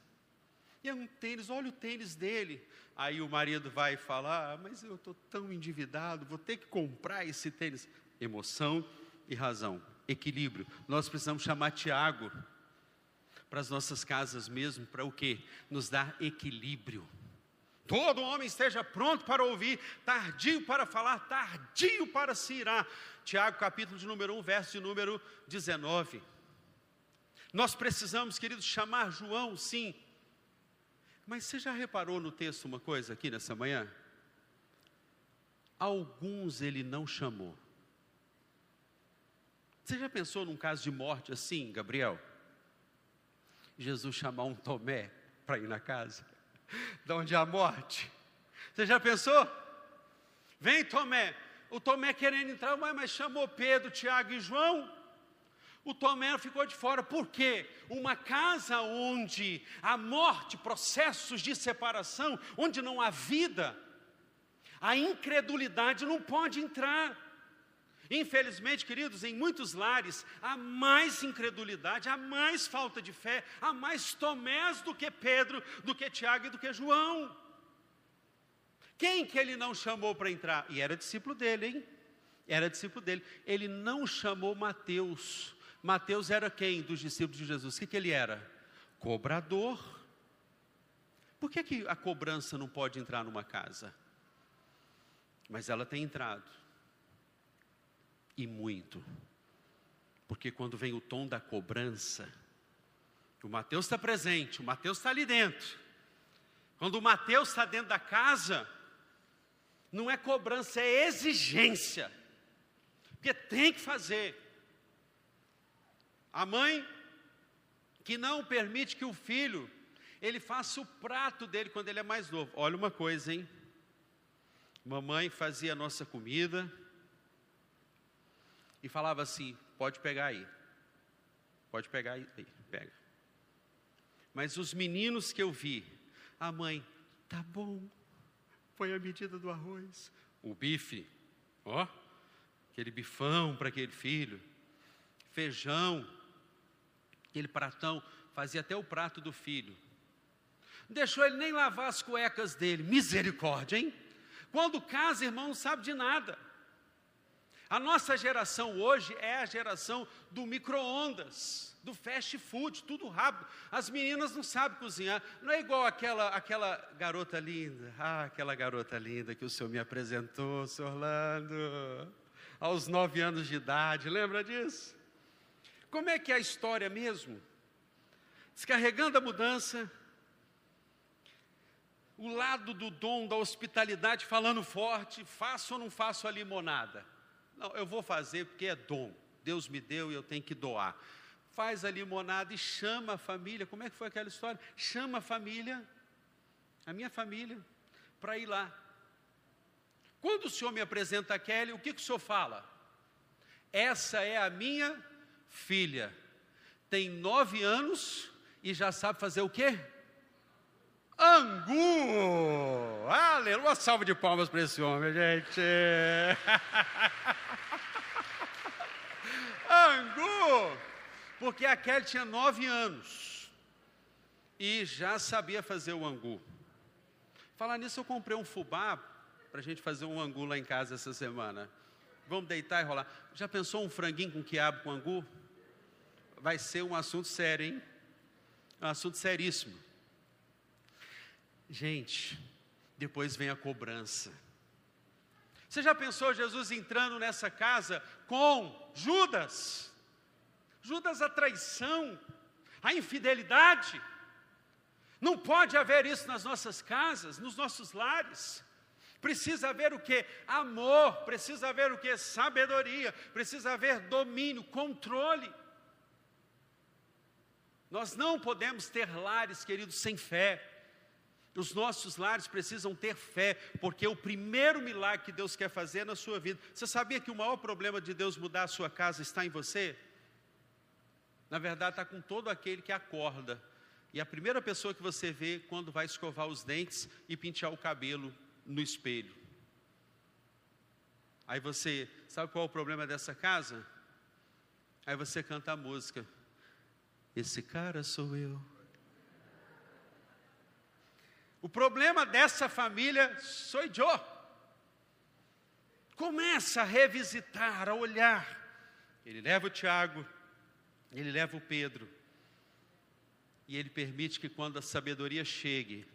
E é um tênis, olha o tênis dele. Aí o marido vai falar, mas eu estou tão endividado, vou ter que comprar esse tênis. Emoção e razão, equilíbrio. Nós precisamos chamar Tiago para as nossas casas mesmo, para o quê? Nos dar equilíbrio. Todo homem esteja pronto para ouvir, tardio para falar, tardio para se irar. Tiago, capítulo de número 1, verso de número 19. Nós precisamos, queridos, chamar João, sim. Mas você já reparou no texto uma coisa aqui nessa manhã? Alguns Ele não chamou. Você já pensou num caso de morte assim, Gabriel? Jesus chamar um Tomé para ir na casa de onde há a morte. Você já pensou? Vem, Tomé. O Tomé querendo entrar, mas chamou Pedro, Tiago e João. O Tomé ficou de fora. Por quê? Uma casa onde há morte, processos de separação, onde não há vida, a incredulidade não pode entrar. Infelizmente, queridos, em muitos lares há mais incredulidade, há mais falta de fé, há mais Tomés do que Pedro, do que Tiago e do que João. Quem que Ele não chamou para entrar? E era discípulo dele, hein? Era discípulo dele. Ele não chamou Mateus. Mateus era quem dos discípulos de Jesus? O que ele era? Cobrador. Por que a cobrança não pode entrar numa casa? Mas ela tem entrado. E muito. Porque quando vem o tom da cobrança, o Mateus está presente, o Mateus está ali dentro. Quando o Mateus está dentro da casa, não é cobrança, é exigência. Porque tem que fazer. A mãe que não permite que o filho, ele faça o prato dele quando ele é mais novo. Olha uma coisa, hein? Mamãe fazia a nossa comida e falava assim, pode pegar aí. Pode pegar aí, pega. Mas os meninos que eu vi, a mãe, tá bom, foi a medida do arroz. O bife, ó, aquele bifão para aquele filho, feijão, aquele pratão, fazia até o prato do filho. Não deixou ele nem lavar as cuecas dele, misericórdia, hein? Quando casa, irmão, não sabe de nada. A nossa geração hoje é a geração do micro-ondas, do fast food, tudo rápido. As meninas não sabem cozinhar. Não é igual aquela garota linda. Ah, aquela garota linda que o senhor me apresentou, senhor Orlando, aos 9 anos de idade. Lembra disso? Como é que é a história mesmo? Descarregando a mudança, o lado do dom da hospitalidade falando forte, faço ou não faço a limonada? Não, eu vou fazer porque é dom, Deus me deu e eu tenho que doar. Faz a limonada e chama a família. Como é que foi aquela história? Chama a família, a minha família, para ir lá. Quando o senhor me apresenta a Kelly, o que o senhor fala? Essa é a minha filha, tem 9 anos e já sabe fazer o quê? Angu! Aleluia! Uma salva de palmas para esse homem, gente! Angu! Porque a Kelly tinha 9 anos e já sabia fazer o angu. Falar nisso, eu comprei um fubá para a gente fazer um angu lá em casa essa semana. Vamos deitar e rolar. Já pensou um franguinho com quiabo com angu? Vai ser um assunto sério, hein? Um assunto seríssimo. Gente, depois vem a cobrança. Você já pensou Jesus entrando nessa casa com Judas? Judas, a traição, a infidelidade. Não pode haver isso nas nossas casas, nos nossos lares. Precisa haver o quê? Amor, precisa haver o quê? Sabedoria, precisa haver domínio, controle. Nós não podemos ter lares, queridos, sem fé. Os nossos lares precisam ter fé, porque o primeiro milagre que Deus quer fazer é na sua vida. Você sabia que o maior problema de Deus mudar a sua casa está em você? Na verdade, está com todo aquele que acorda. E a primeira pessoa que você vê quando vai escovar os dentes e pentear o cabelo no espelho. Aí você, sabe qual é o problema dessa casa? Aí você canta a música. Esse cara sou eu. O problema dessa família sou eu. Começa a revisitar, a olhar. Ele leva o Tiago, ele leva o Pedro. E ele permite que quando a sabedoria chegue,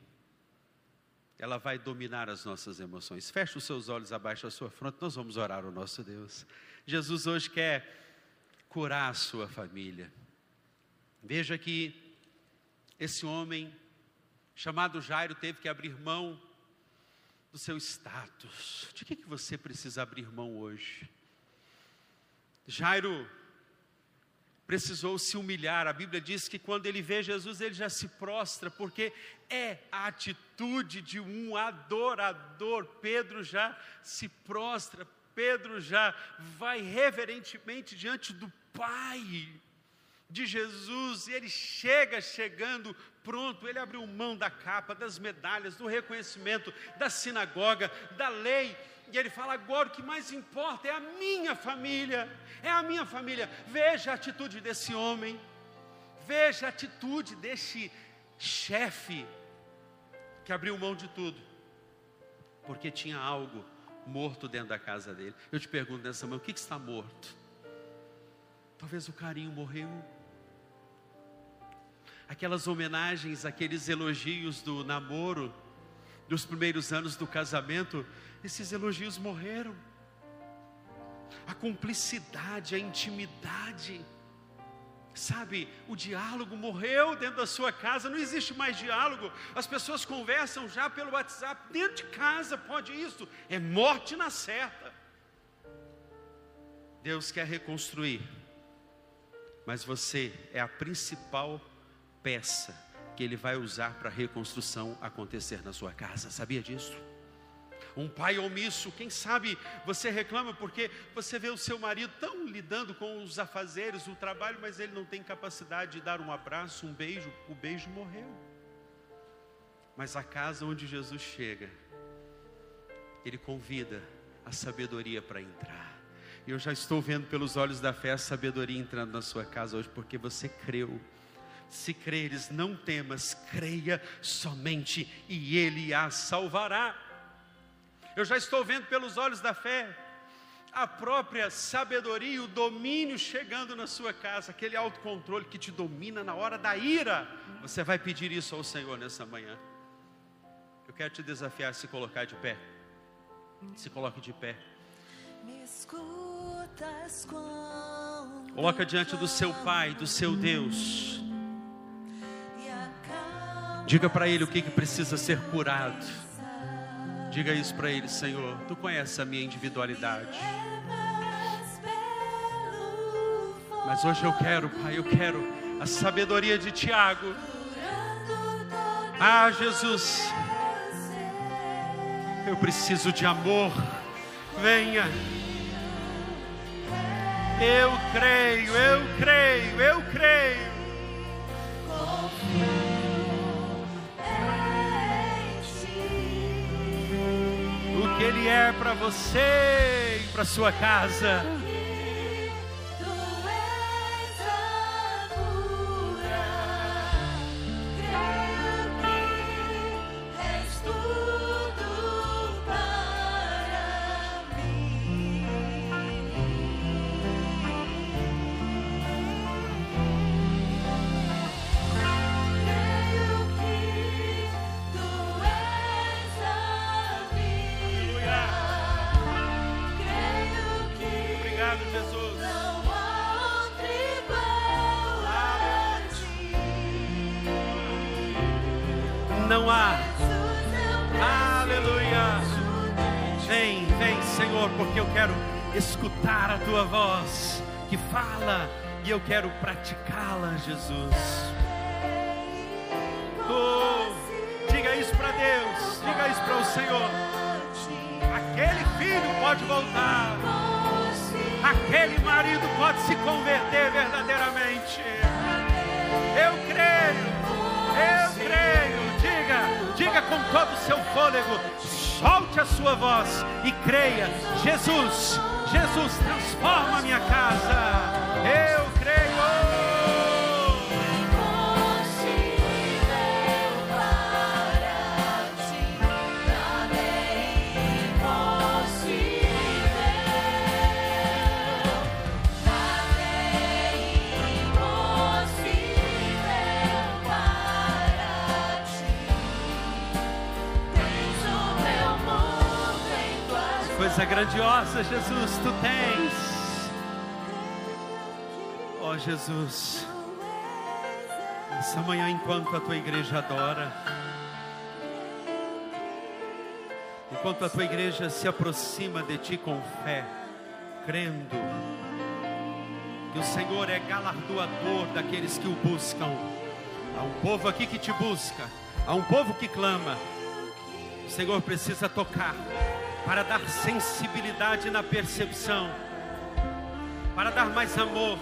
ela vai dominar as nossas emoções. Feche os seus olhos abaixo da sua fronte, nós vamos orar ao nosso Deus. Jesus hoje quer curar a sua família. Veja que esse homem chamado Jairo teve que abrir mão do seu status. De que você precisa abrir mão hoje? Jairo precisou se humilhar. A Bíblia diz que quando ele vê Jesus, ele já se prostra, porque é a atitude de um adorador. Pedro já se prostra, Pedro já vai reverentemente diante do Pai de Jesus, e ele chegando pronto. Ele abriu mão da capa, das medalhas, do reconhecimento, da sinagoga, da lei, e ele fala: agora o que mais importa é a minha família, é a minha família. Veja a atitude desse homem, veja a atitude deste chefe, que abriu mão de tudo, porque tinha algo morto dentro da casa dele. Eu te pergunto nessa manhã, o que está morto? Talvez o carinho morreu. Aquelas homenagens, aqueles elogios do namoro, dos primeiros anos do casamento, esses elogios morreram. A cumplicidade, a intimidade, Sabe, o diálogo morreu dentro da sua casa, não existe mais diálogo. As pessoas conversam já pelo WhatsApp, dentro de casa pode isso. É morte na certa. Deus quer reconstruir, mas você é a principal peça que Ele vai usar para a reconstrução acontecer na sua casa. Sabia disso? Um pai omisso, quem sabe você reclama porque você vê o seu marido tão lidando com os afazeres, o trabalho, mas ele não tem capacidade de dar um abraço, um beijo. O beijo morreu. Mas a casa onde Jesus chega, Ele convida a sabedoria para entrar. E eu já estou vendo pelos olhos da fé a sabedoria entrando na sua casa hoje, porque você creu. Se creres, não temas, creia somente e Ele a salvará. Eu já estou vendo pelos olhos da fé a própria sabedoria, o domínio chegando na sua casa, aquele autocontrole que te domina na hora da ira. Você vai pedir isso ao Senhor nessa manhã. Eu quero te desafiar a se colocar de pé. Se coloque de pé. Me escutas quando coloca diante do seu Pai, do seu Deus. Diga para Ele o que precisa ser curado. Diga isso para Ele: Senhor, Tu conheces a minha individualidade, mas hoje eu quero, Pai, eu quero a sabedoria de Tiago. Ah, Jesus, eu preciso de amor, venha. Eu creio, eu creio, eu creio. Que Ele é para você e para sua casa. E eu quero praticá-la, Jesus. Oh, diga isso para Deus, diga isso para o Senhor. Aquele filho pode voltar, aquele marido pode se converter verdadeiramente. Eu creio, diga, diga com todo o seu fôlego, solte a sua voz e creia: Jesus, Jesus, transforma a minha casa. Eu creio. Coisa grandiosa, Jesus, Tu tens. Ó Jesus, essa manhã, enquanto a Tua igreja adora, enquanto a Tua igreja se aproxima de Ti com fé, crendo que o Senhor é galardoador daqueles que o buscam. Há um povo aqui que Te busca, há um povo que clama. O Senhor precisa tocar para dar sensibilidade na percepção, para dar mais amor,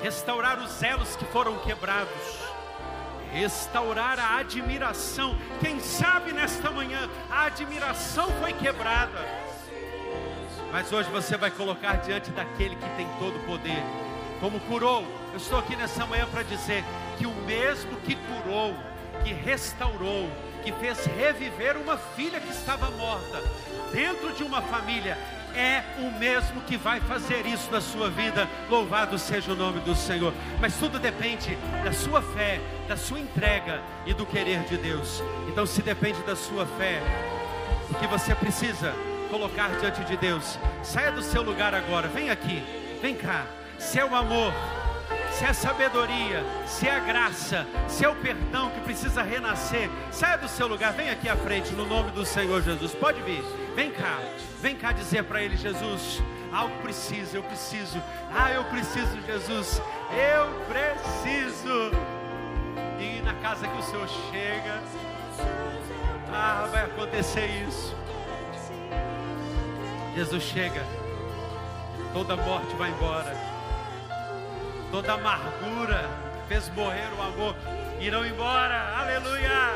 restaurar os elos que foram quebrados, restaurar a admiração. Quem sabe nesta manhã a admiração foi quebrada, mas hoje você vai colocar diante daquele que tem todo o poder, como curou. Eu estou aqui nessa manhã para dizer que o mesmo que curou, que restaurou, que fez reviver uma filha que estava morta dentro de uma família, é o mesmo que vai fazer isso na sua vida. Louvado seja o nome do Senhor. Mas tudo depende da sua fé, da sua entrega e do querer de Deus. Então, se depende da sua fé, o que você precisa colocar diante de Deus, saia do seu lugar agora, vem aqui, vem cá. Se é o amor, se é sabedoria, se é graça, se é o perdão que precisa renascer, sai do seu lugar, vem aqui à frente no nome do Senhor Jesus, pode vir, vem cá dizer para ele: Jesus, algo precisa, eu preciso, eu preciso, Jesus, eu preciso ir na casa que o Senhor chega. Vai acontecer isso. Jesus chega, toda morte vai embora, toda amargura que fez morrer o amor irão embora, aleluia.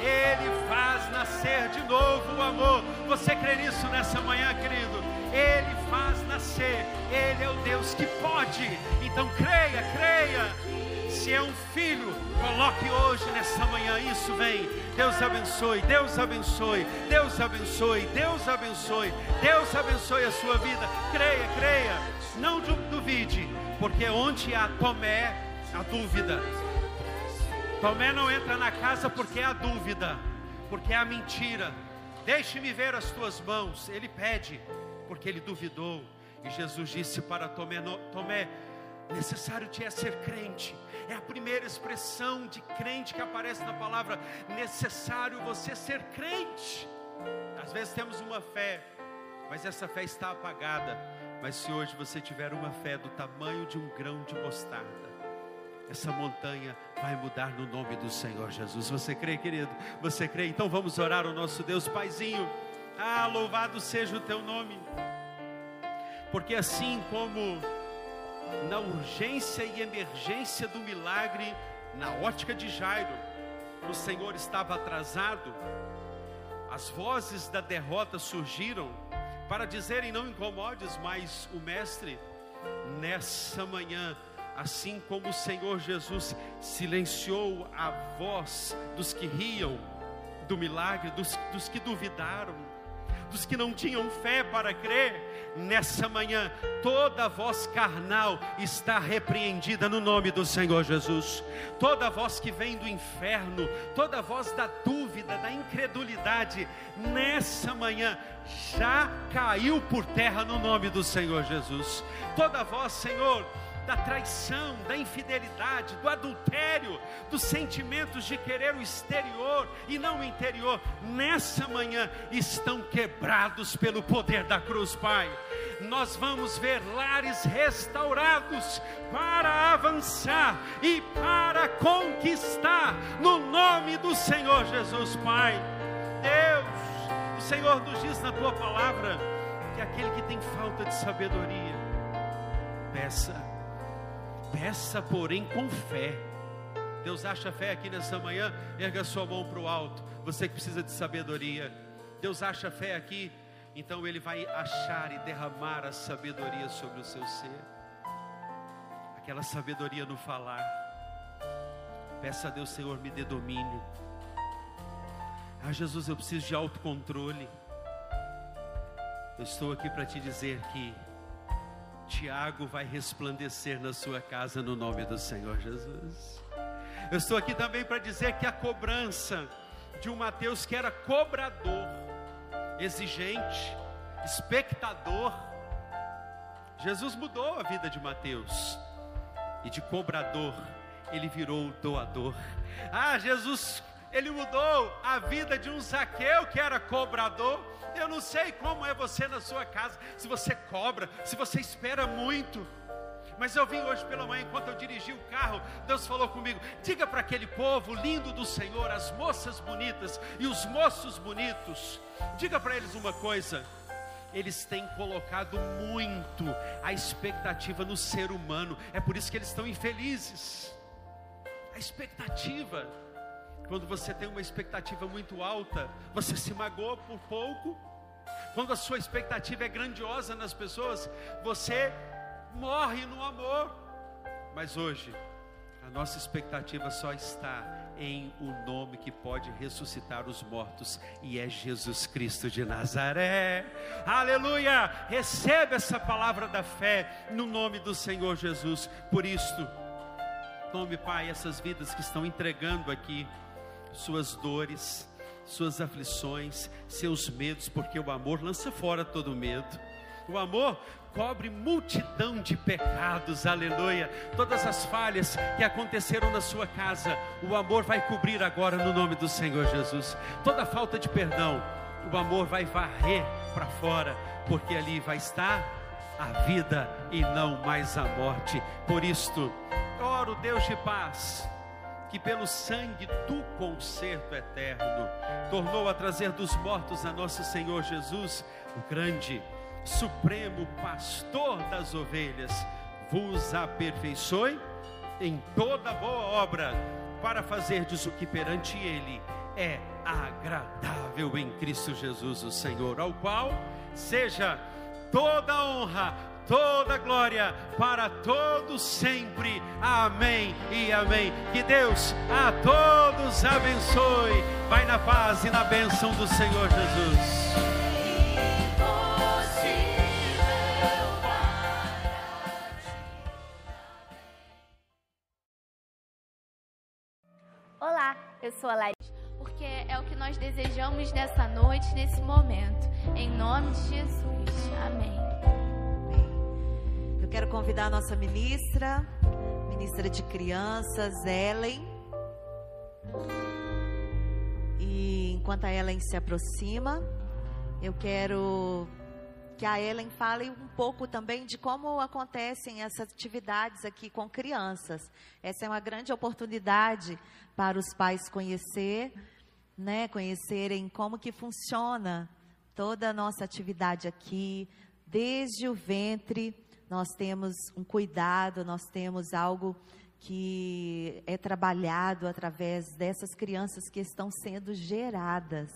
Ele faz nascer de novo o amor. Você crê nisso nessa manhã, querido? Ele faz nascer, Ele é o Deus que pode. Então creia, creia. Se é um filho, coloque hoje nessa manhã, isso vem. Deus abençoe, Deus abençoe, Deus abençoe, Deus abençoe, Deus abençoe a sua vida. Creia, creia, não duvide, porque onde há Tomé, a dúvida. Tomé não entra na casa porque é a dúvida, porque é a mentira. Deixe-me ver as tuas mãos, ele pede, porque ele duvidou. E Jesus disse para Tomé: Tomé, necessário te é ser crente. É a primeira expressão de crente que aparece na palavra. Necessário você ser crente. Às vezes temos uma fé, mas essa fé está apagada. Mas se hoje você tiver uma fé do tamanho de um grão de mostarda, essa montanha vai mudar no nome do Senhor Jesus. Você crê, querido? Você crê? Então vamos orar ao nosso Deus. Paizinho, louvado seja o teu nome, porque assim como na urgência e emergência do milagre, na ótica de Jairo, o Senhor estava atrasado, as vozes da derrota surgiram para dizerem: não incomodes mais o mestre. Nessa manhã, assim como o Senhor Jesus silenciou a voz dos que riam do milagre, dos que duvidaram, dos que não tinham fé para crer, nessa manhã toda voz carnal está repreendida no nome do Senhor Jesus. Toda voz que vem do inferno, toda voz da dúvida, da incredulidade, nessa manhã já caiu por terra no nome do Senhor Jesus. Toda voz, Senhor, da traição, da infidelidade, do adultério, dos sentimentos de querer o exterior e não o interior, nessa manhã estão quebrados pelo poder da cruz, Pai. Nós vamos ver lares restaurados para avançar e para conquistar no nome do Senhor Jesus, Pai. Deus, o Senhor nos diz na tua palavra que aquele que tem falta de sabedoria, peça, porém, com fé. Deus acha fé aqui nessa manhã? Erga sua mão para o alto. Você que precisa de sabedoria, Deus acha fé aqui? Então Ele vai achar e derramar a sabedoria sobre o seu ser. Aquela sabedoria no falar. Peça a Deus: Senhor, me dê domínio. Jesus, eu preciso de autocontrole. Eu estou aqui para te dizer que Tiago vai resplandecer na sua casa no nome do Senhor Jesus. Eu estou aqui também para dizer que a cobrança de um Mateus que era cobrador, exigente, espectador, Jesus mudou a vida de Mateus, e de cobrador ele virou doador. Jesus, ele mudou a vida de um Zaqueu que era cobrador. Eu não sei como é você na sua casa, se você cobra, se você espera muito. Mas eu vim hoje pela manhã, enquanto eu dirigi o carro, Deus falou comigo: diga para aquele povo lindo do Senhor, as moças bonitas e os moços bonitos, diga para eles uma coisa: eles têm colocado muito a expectativa no ser humano, é por isso que eles estão infelizes. A expectativa. Quando você tem uma expectativa muito alta, você se magoa por pouco. Quando a sua expectativa é grandiosa nas pessoas, você morre no amor. Mas hoje, a nossa expectativa só está em um nome que pode ressuscitar os mortos, e é Jesus Cristo de Nazaré. Aleluia! Receba essa palavra da fé no nome do Senhor Jesus. Por isso, tome, Pai, essas vidas que estão entregando aqui suas dores, suas aflições, seus medos, porque o amor lança fora todo medo. O amor cobre multidão de pecados, aleluia. Todas as falhas que aconteceram na sua casa, o amor vai cobrir agora no nome do Senhor Jesus. Toda falta de perdão, o amor vai varrer para fora, porque ali vai estar a vida e não mais a morte. Por isto, oro, Deus de paz, que pelo sangue do concerto eterno, tornou a trazer dos mortos a nosso Senhor Jesus, o grande, supremo pastor das ovelhas, vos aperfeiçoe em toda boa obra, para fazerdes o que perante Ele é agradável em Cristo Jesus o Senhor, ao qual seja toda a honra, toda a glória, para todos sempre, amém e amém. Que Deus a todos abençoe. Vai na paz e na bênção do Senhor Jesus. Olá, eu sou a Laís. Porque é o que nós desejamos nessa noite, nesse momento. Em nome de Jesus. Amém. Eu quero convidar a nossa ministra, ministra de crianças, Ellen. E enquanto a Ellen se aproxima, eu quero que a Ellen fale um pouco também de como acontecem essas atividades aqui com crianças. Essa é uma grande oportunidade para os pais conhecerem como que funciona toda a nossa atividade aqui. Desde o ventre, nós temos um cuidado, nós temos algo que é trabalhado através dessas crianças que estão sendo geradas.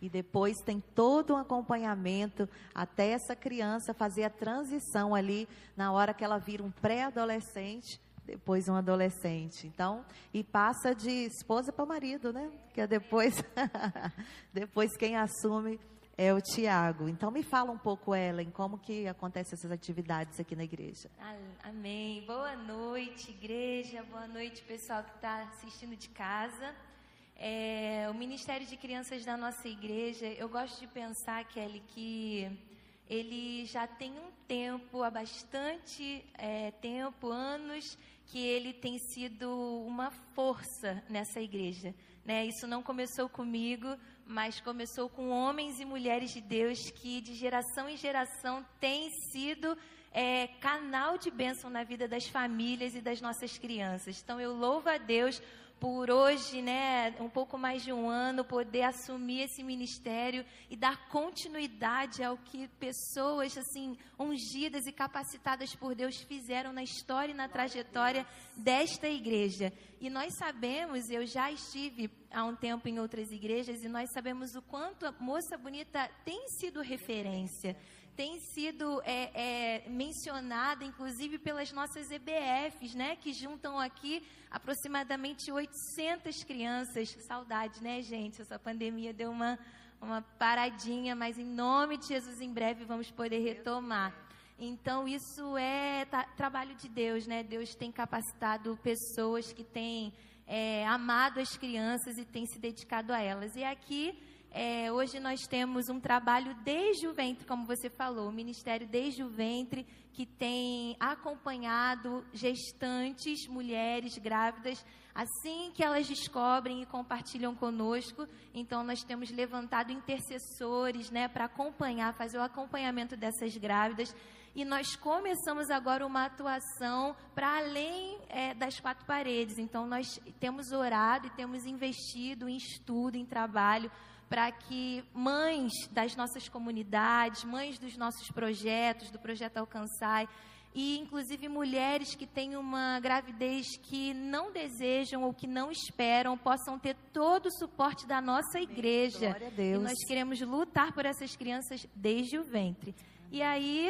E depois tem todo um acompanhamento até essa criança fazer a transição ali, na hora que ela vira um pré-adolescente, depois um adolescente, então, e passa de esposa para marido, né? Que depois, depois quem assume é o Tiago. Então me fala um pouco, Ellen, como que acontecem essas atividades aqui na igreja. Amém. Boa noite, igreja. Boa noite, pessoal que está assistindo de casa. O Ministério de Crianças da nossa igreja, eu gosto de pensar, Kelly, que ele já tem um tempo, há bastante tempo, anos, que ele tem sido uma força nessa igreja, né? Isso não começou comigo, mas começou com homens e mulheres de Deus que de geração em geração têm sido canal de bênção na vida das famílias e das nossas crianças. Então eu louvo a Deus por hoje, né, um pouco mais de um ano, poder assumir esse ministério e dar continuidade ao que pessoas, assim, ungidas e capacitadas por Deus fizeram na história e na trajetória desta igreja. E nós sabemos, eu já estive há um tempo em outras igrejas, e nós sabemos o quanto a Moça Bonita tem sido referência, tem sido mencionada, inclusive, pelas nossas EBFs, né, que juntam aqui aproximadamente 800 crianças. Saudade, né, gente? Essa pandemia deu uma paradinha, mas em nome de Jesus, em breve, vamos poder retomar. Então, isso é trabalho de Deus, né? Deus tem capacitado pessoas que têm amado as crianças e tem se dedicado a elas. E aqui, hoje nós temos um trabalho desde o ventre, como você falou, o Ministério desde o ventre, que tem acompanhado gestantes, mulheres grávidas, assim que elas descobrem e compartilham conosco. Então nós temos levantado intercessores, né, para acompanhar, fazer o acompanhamento dessas grávidas. E nós começamos agora uma atuação para além das quatro paredes. Então nós temos orado e temos investido em estudo, em trabalho, para que mães das nossas comunidades, mães dos nossos projetos, do Projeto Alcançai, e inclusive mulheres que têm uma gravidez que não desejam ou que não esperam, possam ter todo o suporte da nossa igreja. Glória a Deus. E nós queremos lutar por essas crianças desde o ventre. E aí,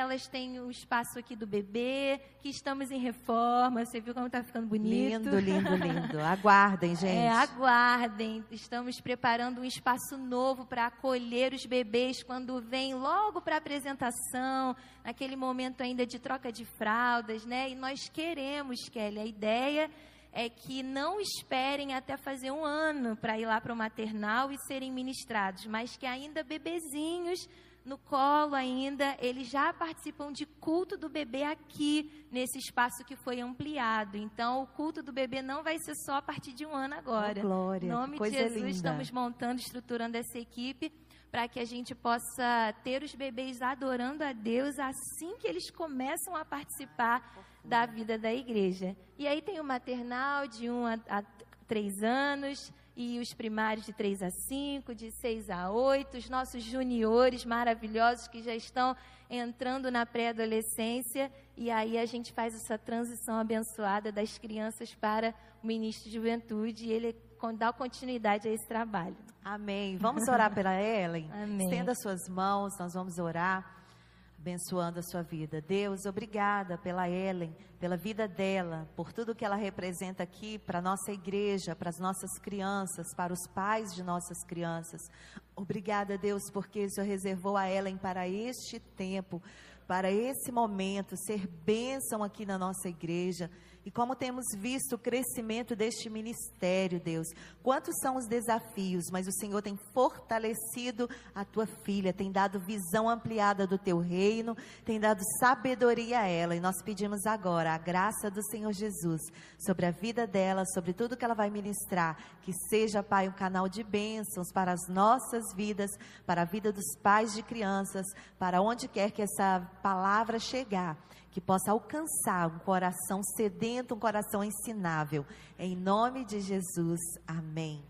elas têm o espaço aqui do bebê, que estamos em reforma. Você viu como está ficando bonito? Lindo, lindo, lindo. Aguardem, gente. Aguardem. Estamos preparando um espaço novo para acolher os bebês quando vêm logo para a apresentação, naquele momento ainda de troca de fraldas, né? E nós queremos, Kelly, a ideia é que não esperem até fazer um ano para ir lá para o maternal e serem ministrados, mas que ainda bebezinhos no colo ainda, eles já participam de culto do bebê aqui, nesse espaço que foi ampliado. Então, o culto do bebê não vai ser só a partir de 1 ano agora. Oh, glória, em nome de Jesus, linda. Estamos montando, estruturando essa equipe para que a gente possa ter os bebês adorando a Deus assim que eles começam a participar da vida da igreja. E aí tem o maternal de 1 a 3 anos... e os primários de 3 a 5, de 6 a 8, os nossos juniores maravilhosos que já estão entrando na pré-adolescência. E aí a gente faz essa transição abençoada das crianças para o ministro de juventude e ele dá continuidade a esse trabalho. Amém. Vamos orar pela Ellen? Amém. Estenda suas mãos, nós vamos orar abençoando a sua vida. Deus, obrigada pela Ellen, pela vida dela, por tudo que ela representa aqui para a nossa igreja, para as nossas crianças, para os pais de nossas crianças. Obrigada, Deus, porque o Senhor reservou a Ellen para este tempo, para esse momento, ser bênção aqui na nossa igreja. E como temos visto o crescimento deste ministério, Deus, quantos são os desafios, mas o Senhor tem fortalecido a tua filha, tem dado visão ampliada do teu reino, tem dado sabedoria a ela. E nós pedimos agora a graça do Senhor Jesus sobre a vida dela, sobre tudo que ela vai ministrar. Que seja, Pai, um canal de bênçãos para as nossas vidas, para a vida dos pais de crianças, para onde quer que essa palavra chegar. Que possa alcançar um coração sedento, um coração ensinável. Em nome de Jesus, amém.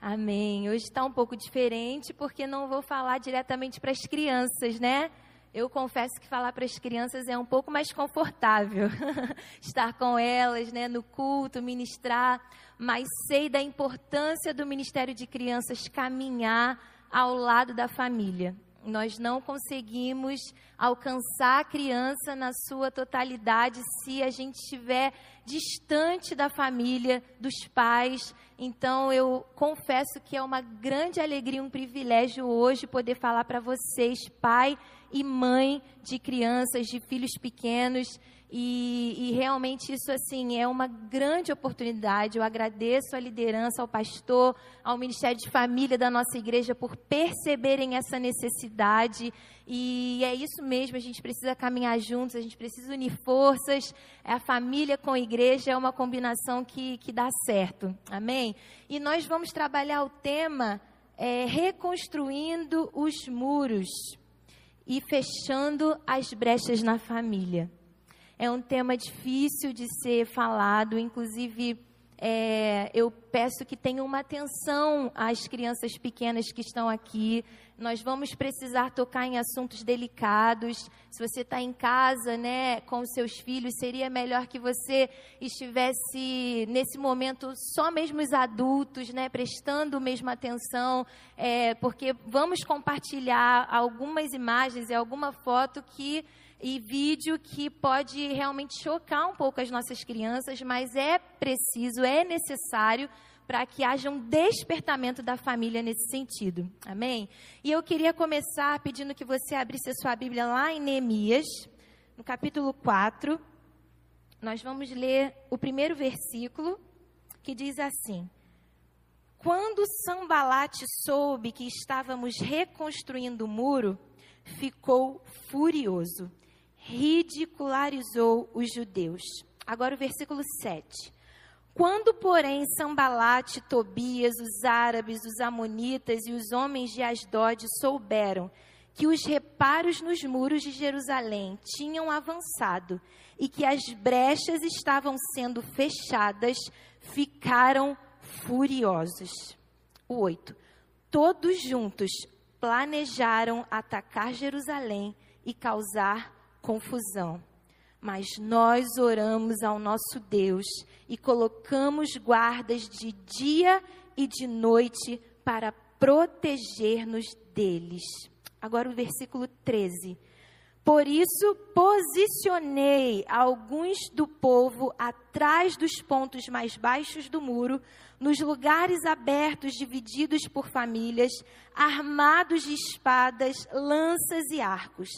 Amém. Hoje está um pouco diferente, porque não vou falar diretamente para as crianças, né? Eu confesso que falar para as crianças é um pouco mais confortável, estar com elas, né, no culto, ministrar, mas sei da importância do Ministério de Crianças caminhar ao lado da família. Nós não conseguimos alcançar a criança na sua totalidade se a gente estiver distante da família, dos pais. Então, eu confesso que é uma grande alegria, um privilégio hoje poder falar para vocês, pai e mãe de crianças, de filhos pequenos. E realmente isso, assim, é uma grande oportunidade. Eu agradeço à liderança, ao pastor, ao Ministério de Família da nossa igreja por perceberem essa necessidade. E é isso mesmo, a gente precisa caminhar juntos, a gente precisa unir forças. A família com a igreja é uma combinação que dá certo. Amém? E nós vamos trabalhar o tema reconstruindo os muros e fechando as brechas na família. É um tema difícil de ser falado, inclusive eu peço que tenham uma atenção às crianças pequenas que estão aqui. Nós vamos precisar tocar em assuntos delicados. Se você está em casa, né, com os seus filhos, seria melhor que você estivesse nesse momento só mesmo os adultos, né, prestando mesmo atenção, porque vamos compartilhar algumas imagens e alguma foto e vídeo que pode realmente chocar um pouco as nossas crianças, mas é preciso, é necessário para que haja um despertamento da família nesse sentido. Amém? E eu queria começar pedindo que você abrisse a sua Bíblia lá em Neemias, no capítulo 4. Nós vamos ler o primeiro versículo, que diz assim: Quando Sambalate soube que estávamos reconstruindo o muro, ficou furioso. Ridicularizou os judeus. Agora o versículo 7. Quando, porém, Sambalate, Tobias, os árabes, os amonitas e os homens de Asdod souberam que os reparos nos muros de Jerusalém tinham avançado e que as brechas estavam sendo fechadas, ficaram furiosos. O 8. Todos juntos planejaram atacar Jerusalém e causar confusão. Mas nós oramos ao nosso Deus e colocamos guardas de dia e de noite para proteger-nos deles. Agora o versículo 13. Por isso posicionei alguns do povo atrás dos pontos mais baixos do muro, nos lugares abertos divididos por famílias, armados de espadas, lanças e arcos.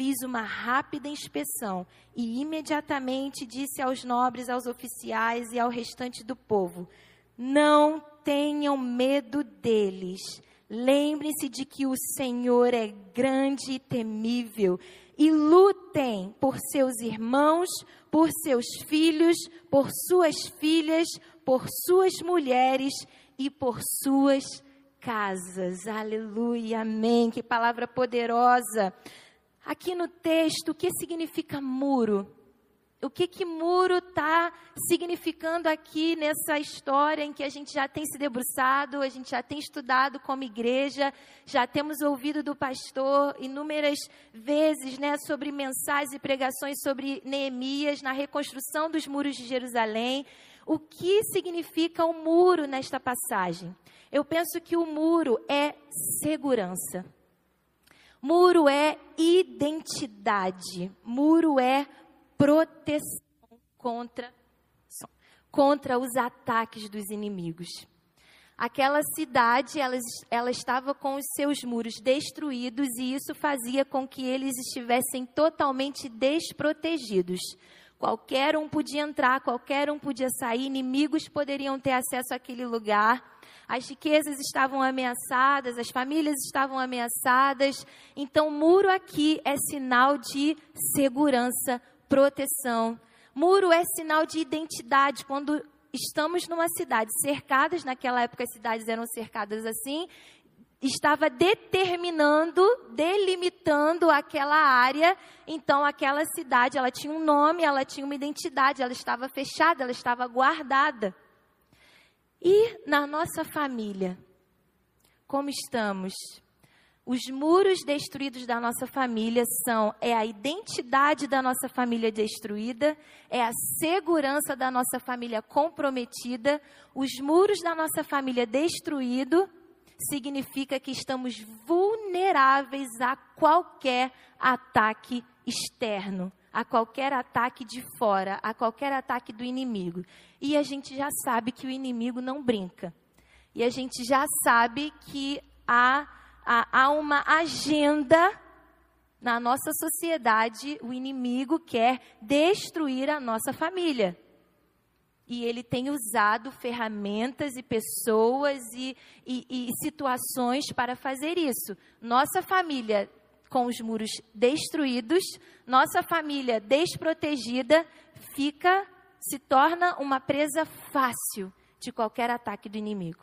Fiz uma rápida inspeção e imediatamente disse aos nobres, aos oficiais e ao restante do povo: não tenham medo deles. Lembrem-se de que o Senhor é grande e temível. E lutem por seus irmãos, por seus filhos, por suas filhas, por suas mulheres e por suas casas. Aleluia, amém. Que palavra poderosa. Aqui no texto, o que significa muro? O que muro está significando aqui nessa história em que a gente já tem se debruçado, a gente já tem estudado como igreja, já temos ouvido do pastor inúmeras vezes, né, sobre mensagens e pregações sobre Neemias na reconstrução dos muros de Jerusalém. O que significa o muro nesta passagem? Eu penso que o muro é segurança. Muro é identidade. Muro é proteção contra os ataques dos inimigos. Aquela cidade, ela estava com os seus muros destruídos e isso fazia com que eles estivessem totalmente desprotegidos. Qualquer um podia entrar, qualquer um podia sair, inimigos poderiam ter acesso àquele lugar. As riquezas estavam ameaçadas, as famílias estavam ameaçadas. Então, o muro aqui é sinal de segurança, proteção. Muro é sinal de identidade. Quando estamos numa cidade cercadas, naquela época as cidades eram cercadas assim, estava determinando, delimitando aquela área. Então aquela cidade, ela tinha um nome, ela tinha uma identidade, ela estava fechada, ela estava guardada. E na nossa família, como estamos? Os muros destruídos da nossa família são, a identidade da nossa família destruída, é a segurança da nossa família comprometida. Os muros da nossa família destruído significa que estamos vulneráveis a qualquer ataque externo, a qualquer ataque de fora, a qualquer ataque do inimigo. E a gente já sabe que o inimigo não brinca. E a gente já sabe que há uma agenda na nossa sociedade, o inimigo quer destruir a nossa família. E ele tem usado ferramentas e pessoas e situações para fazer isso. Nossa família com os muros destruídos, nossa família desprotegida, se torna uma presa fácil de qualquer ataque do inimigo.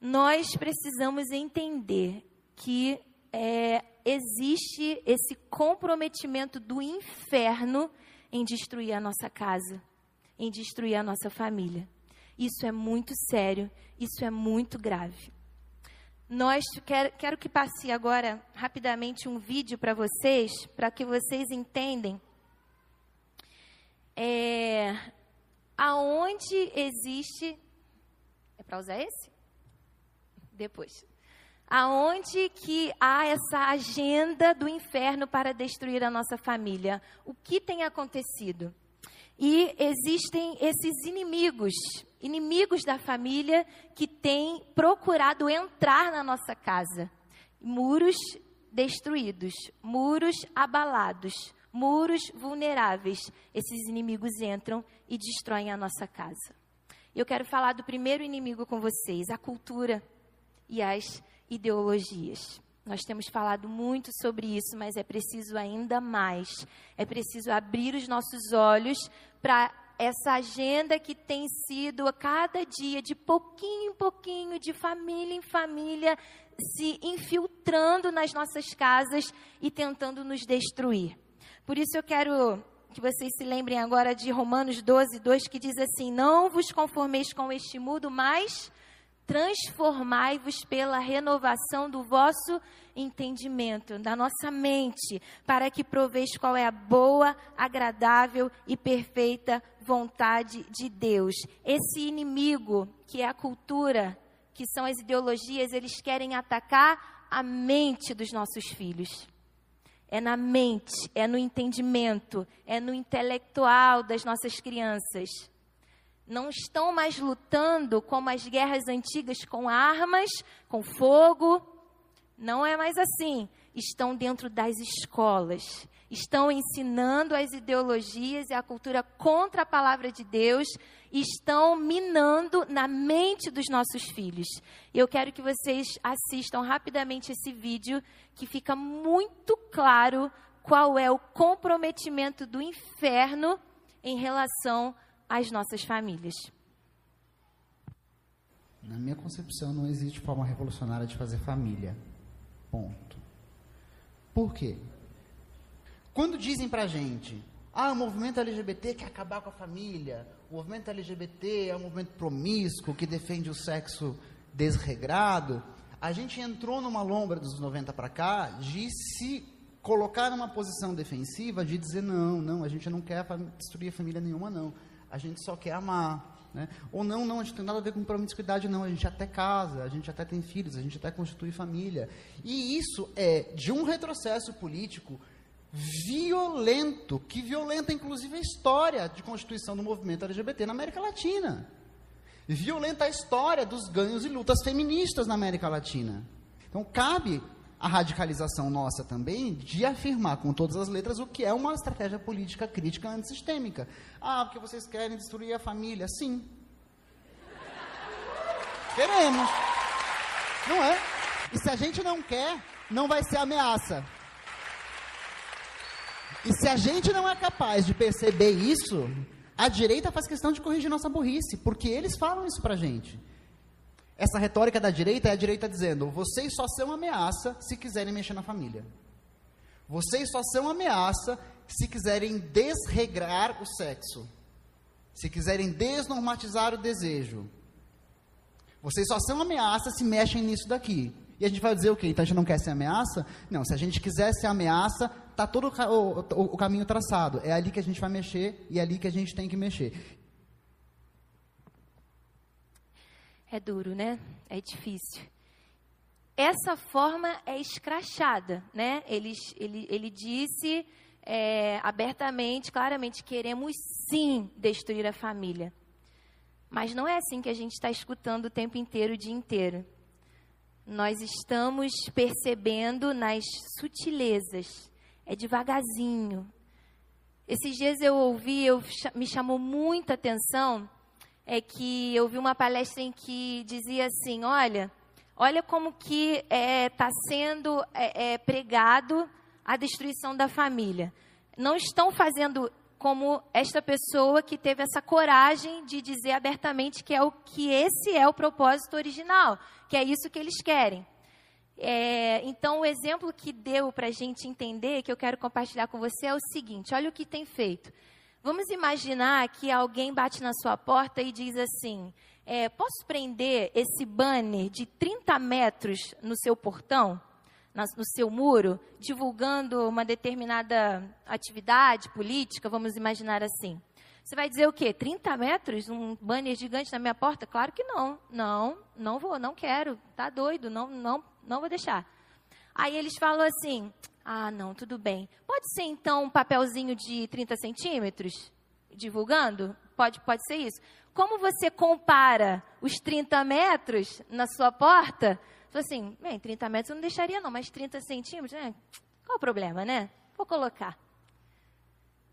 Nós precisamos entender que existe esse comprometimento do inferno em destruir a nossa casa, em destruir a nossa família. Isso é muito sério, isso é muito grave. Quero que passe agora rapidamente um vídeo para vocês, para que vocês entendam aonde existe... É para usar esse? Depois. Aonde que há essa agenda do inferno para destruir a nossa família? O que tem acontecido? E existem esses inimigos da família que têm procurado entrar na nossa casa. Muros destruídos, muros abalados, muros vulneráveis. Esses inimigos entram e destroem a nossa casa. Eu quero falar do primeiro inimigo com vocês, a cultura e as ideologias. Nós temos falado muito sobre isso, mas é preciso ainda mais. É preciso abrir os nossos olhos para essa agenda que tem sido a cada dia, de pouquinho em pouquinho, de família em família, se infiltrando nas nossas casas e tentando nos destruir. Por isso eu quero que vocês se lembrem agora de Romanos 12, 2, que diz assim: não vos conformeis com este mundo, mas transformai-vos pela renovação do vosso entendimento, da nossa mente, para que proveis qual é a boa, agradável e perfeita vontade de Deus. Esse inimigo, que é a cultura, que são as ideologias, eles querem atacar a mente dos nossos filhos. É na mente, é no entendimento, é no intelectual das nossas crianças. Não estão mais lutando como as guerras antigas, com armas, com fogo. Não é mais assim. estão dentro das escolas, estão ensinando as ideologias e a cultura contra a palavra de Deus, estão minando na mente dos nossos filhos. Eu quero que vocês assistam rapidamente esse vídeo, que fica muito claro qual é o comprometimento do inferno em relação às nossas famílias. Na minha concepção, não existe forma revolucionária de fazer família. Ponto. Por quê? Quando dizem pra gente, o movimento LGBT quer acabar com a família, o movimento LGBT é um movimento promíscuo que defende o sexo desregrado, a gente entrou numa lombra dos 90 pra cá de se colocar numa posição defensiva, de dizer, não, a gente não quer destruir a família nenhuma, não. A gente só quer amar. Né? Ou não, a gente não tem nada a ver com promiscuidade, não, a gente até casa, a gente até tem filhos, a gente até constitui família. E isso é de um retrocesso político violento, que violenta inclusive a história de constituição do movimento LGBT na América Latina. Violenta a história dos ganhos e lutas feministas na América Latina. Então cabe a radicalização nossa também de afirmar com todas as letras o que é uma estratégia política crítica antissistêmica. Porque vocês querem destruir a família. Sim. Queremos. Não é? E se a gente não quer, não vai ser ameaça. E se a gente não é capaz de perceber isso, a direita faz questão de corrigir nossa burrice, porque eles falam isso pra gente. Essa retórica da direita é a direita dizendo, vocês só são ameaça se quiserem mexer na família. Vocês só são ameaça se quiserem desregrar o sexo. Se quiserem desnormatizar o desejo. Vocês só são ameaça se mexem nisso daqui. E a gente vai dizer, ok, então a gente não quer ser ameaça? Não, se a gente quiser ser ameaça, está todo o caminho traçado. É ali que a gente vai mexer e é ali que a gente tem que mexer. É duro, né? É difícil. Essa forma é escrachada, né? Ele disse abertamente, claramente, queremos sim destruir a família. Mas não é assim que a gente está escutando o tempo inteiro, o dia inteiro. Nós estamos percebendo nas sutilezas, é devagarzinho. Esses dias eu ouvi, me chamou muita atenção... É que eu vi uma palestra em que dizia assim, olha como que está sendo pregado a destruição da família. Não estão fazendo como esta pessoa que teve essa coragem de dizer abertamente que esse é o propósito original, que é isso que eles querem. Então, o exemplo que deu para a gente entender, que eu quero compartilhar com você, é o seguinte, olha o que tem feito. Vamos imaginar que alguém bate na sua porta e diz assim, posso prender esse banner de 30 metros no seu portão, no seu muro, divulgando uma determinada atividade política, vamos imaginar assim. Você vai dizer o quê? 30 metros? Um banner gigante na minha porta? Claro que não. Não vou, não quero, tá doido, não vou deixar. Aí eles falam assim... não, tudo bem. Pode ser, então, um papelzinho de 30 centímetros? Divulgando? Pode ser isso. Como você compara os 30 metros na sua porta? Então, assim, 30 metros eu não deixaria, não, mas 30 centímetros, né? Qual o problema, né? Vou colocar.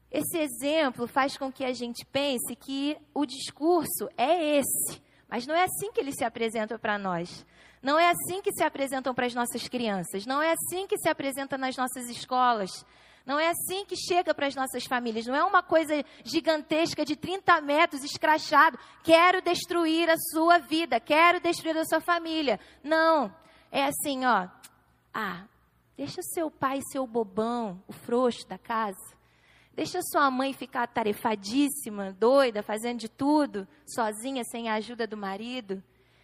Esse exemplo faz com que a gente pense que o discurso é esse, mas não é assim que ele se apresenta para nós. Não é assim que se apresentam para as nossas crianças, não é assim que se apresenta nas nossas escolas, não é assim que chega para as nossas famílias, não é uma coisa gigantesca de 30 metros, escrachado, quero destruir a sua vida, quero destruir a sua família. Não, é assim, deixa o seu pai ser o bobão, o frouxo da casa, deixa sua mãe ficar atarefadíssima, doida, fazendo de tudo, sozinha, sem a ajuda do marido.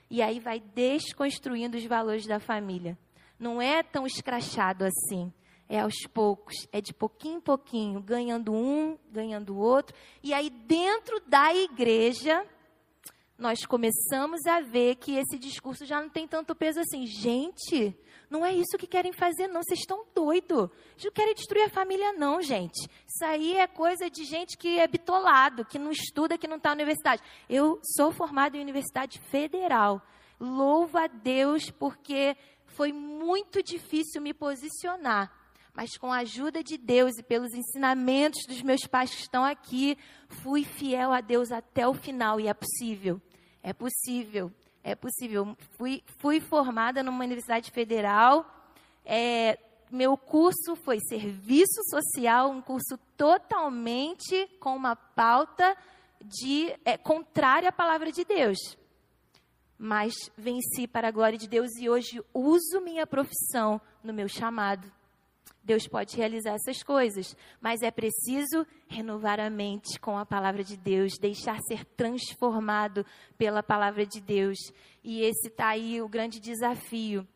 E aí vai desconstruindo os valores da família. Não é tão escrachado assim. É aos poucos, é de pouquinho em pouquinho, ganhando um, ganhando o outro. E aí dentro da igreja, nós começamos a ver que esse discurso já não tem tanto peso assim. Gente, não é isso que querem fazer não, vocês estão doidos. Eles não querem destruir a família não, gente. Isso aí é coisa de gente que é bitolado, que não estuda, que não está na universidade. Eu sou formada em Universidade Federal. Louvo a Deus porque foi muito difícil me posicionar, mas com a ajuda de Deus e pelos ensinamentos dos meus pais que estão aqui, fui fiel a Deus até o final, e é possível, é possível, é possível. Fui formada numa universidade federal, meu curso foi serviço social, um curso totalmente com uma pauta contrária à palavra de Deus. Mas venci para a glória de Deus e hoje uso minha profissão no meu chamado. Deus pode realizar essas coisas, mas é preciso renovar a mente com a palavra de Deus, deixar ser transformado pela palavra de Deus. E esse está aí o grande desafio.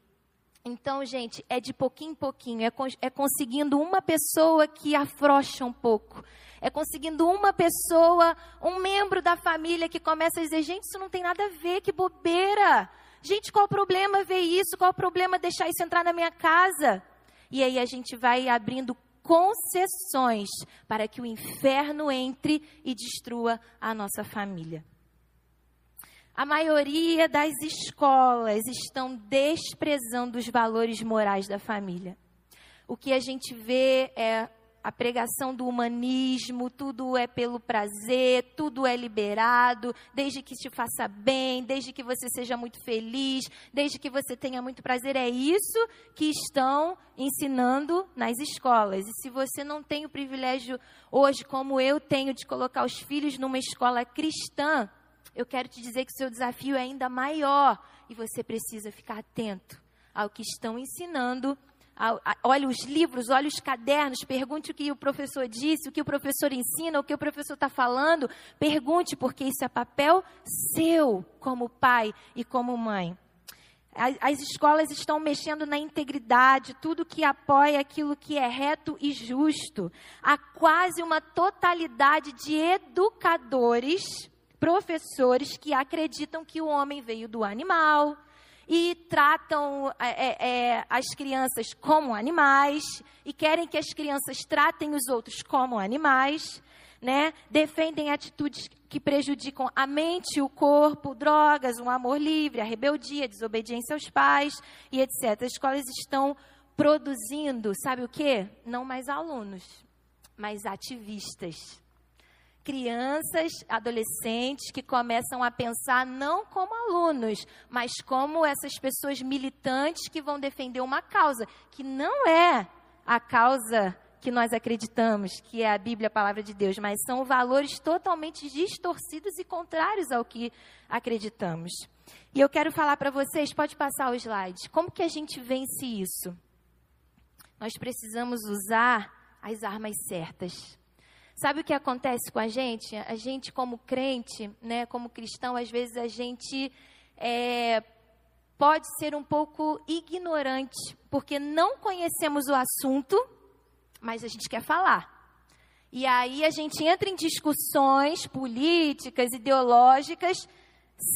Então, gente, é de pouquinho em pouquinho, é conseguindo uma pessoa que afrouxa um pouco, é conseguindo uma pessoa, um membro da família que começa a dizer, gente, isso não tem nada a ver, que bobeira, gente, qual o problema ver isso, qual o problema deixar isso entrar na minha casa? E aí a gente vai abrindo concessões para que o inferno entre e destrua a nossa família. A maioria das escolas estão desprezando os valores morais da família. O que a gente vê é a pregação do humanismo, tudo é pelo prazer, tudo é liberado, desde que te faça bem, desde que você seja muito feliz, desde que você tenha muito prazer. É isso que estão ensinando nas escolas. E se você não tem o privilégio hoje, como eu tenho, de colocar os filhos numa escola cristã, eu quero te dizer que o seu desafio é ainda maior e você precisa ficar atento ao que estão ensinando. Olhe os livros, olhe os cadernos, pergunte o que o professor disse, o que o professor ensina, o que o professor está falando. Pergunte, porque isso é papel seu como pai e como mãe. As escolas estão mexendo na integridade, tudo que apoia aquilo que é reto e justo. Há quase uma totalidade de educadores, professores, que acreditam que o homem veio do animal e tratam as crianças como animais, e querem que as crianças tratem os outros como animais, né? Defendem atitudes que prejudicam a mente e o corpo, drogas, um amor livre, a rebeldia, a desobediência aos pais, e etc. As escolas estão produzindo, sabe o quê? Não mais alunos, mas ativistas. Crianças, adolescentes que começam a pensar não como alunos, mas como essas pessoas militantes que vão defender uma causa, que não é a causa que nós acreditamos, que é a Bíblia, a palavra de Deus, mas são valores totalmente distorcidos e contrários ao que acreditamos. E eu quero falar para vocês, pode passar o slide, como que a gente vence isso? Nós precisamos usar as armas certas. Sabe o que acontece com a gente? A gente, como crente, né, como cristão, às vezes a gente pode ser um pouco ignorante, porque não conhecemos o assunto, mas a gente quer falar. E aí a gente entra em discussões políticas, ideológicas,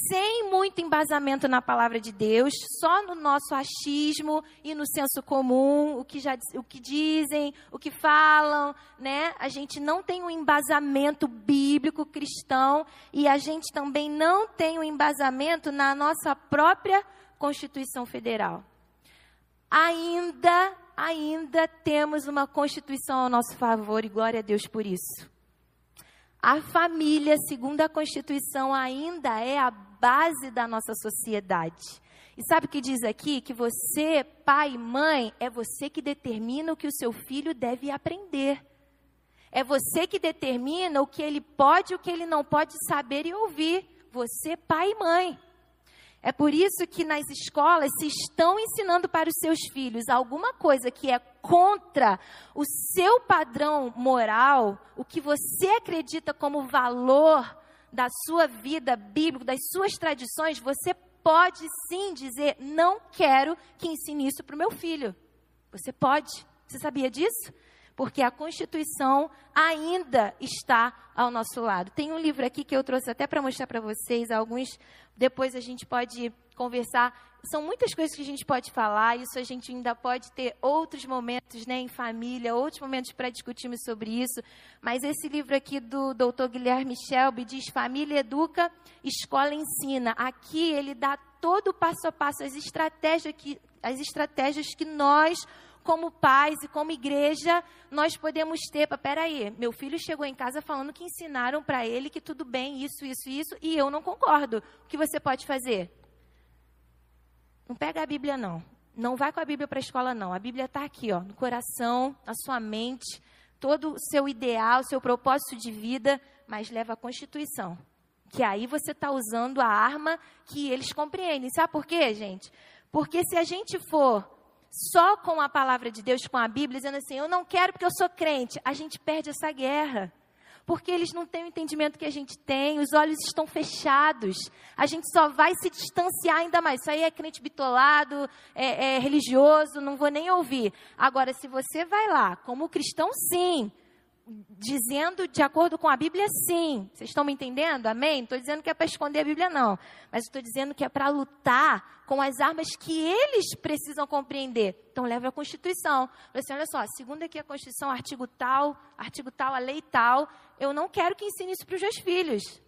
sem muito embasamento na palavra de Deus, só no nosso achismo e no senso comum, o que dizem, o que falam, né? A gente não tem um embasamento bíblico cristão e a gente também não tem um embasamento na nossa própria Constituição Federal. Ainda temos uma Constituição ao nosso favor e glória a Deus por isso. A família, segundo a Constituição, ainda é a base da nossa sociedade. E sabe o que diz aqui? Que você, pai e mãe, é você que determina o que o seu filho deve aprender. É você que determina o que ele pode e o que ele não pode saber e ouvir. Você, pai e mãe. É por isso que nas escolas se estão ensinando para os seus filhos alguma coisa que é contra o seu padrão moral, o que você acredita como valor da sua vida bíblica, das suas tradições, você pode sim dizer, não quero que ensine isso para o meu filho. Você pode. Você sabia disso? Porque a Constituição ainda está ao nosso lado. Tem um livro aqui que eu trouxe até para mostrar para vocês, alguns, depois a gente pode conversar. São muitas coisas que a gente pode falar, isso a gente ainda pode ter outros momentos, né, em família, outros momentos para discutirmos sobre isso, mas esse livro aqui do Dr. Guilherme Shelby diz Família Educa, Escola Ensina. Aqui ele dá todo o passo a passo, as estratégias que, as estratégias que nós, como pais e como igreja, nós podemos ter. Peraí, meu filho chegou em casa falando que ensinaram para ele que tudo bem, isso, isso, isso, e eu não concordo. O que você pode fazer? Não pega a Bíblia, não. Não vai com a Bíblia para a escola, não. A Bíblia está aqui, ó, no coração, na sua mente, todo o seu ideal, seu propósito de vida, mas leva a Constituição. Que aí você está usando a arma que eles compreendem. Sabe por quê, gente? Porque se a gente for só com a palavra de Deus, com a Bíblia, dizendo assim, eu não quero porque eu sou crente, a gente perde essa guerra. Porque eles não têm o entendimento que a gente tem, os olhos estão fechados. A gente só vai se distanciar ainda mais. Isso aí é crente bitolado, é religioso, não vou nem ouvir. Agora, se você vai lá, como cristão, sim, dizendo de acordo com a Bíblia, sim. Vocês estão me entendendo? Amém? Não estou dizendo que é para esconder a Bíblia, não. Mas estou dizendo que é para lutar com as armas que eles precisam compreender. Então, leva a Constituição. Assim, olha só, segundo aqui a Constituição, artigo tal, a lei tal. Eu não quero que ensine isso para os meus filhos.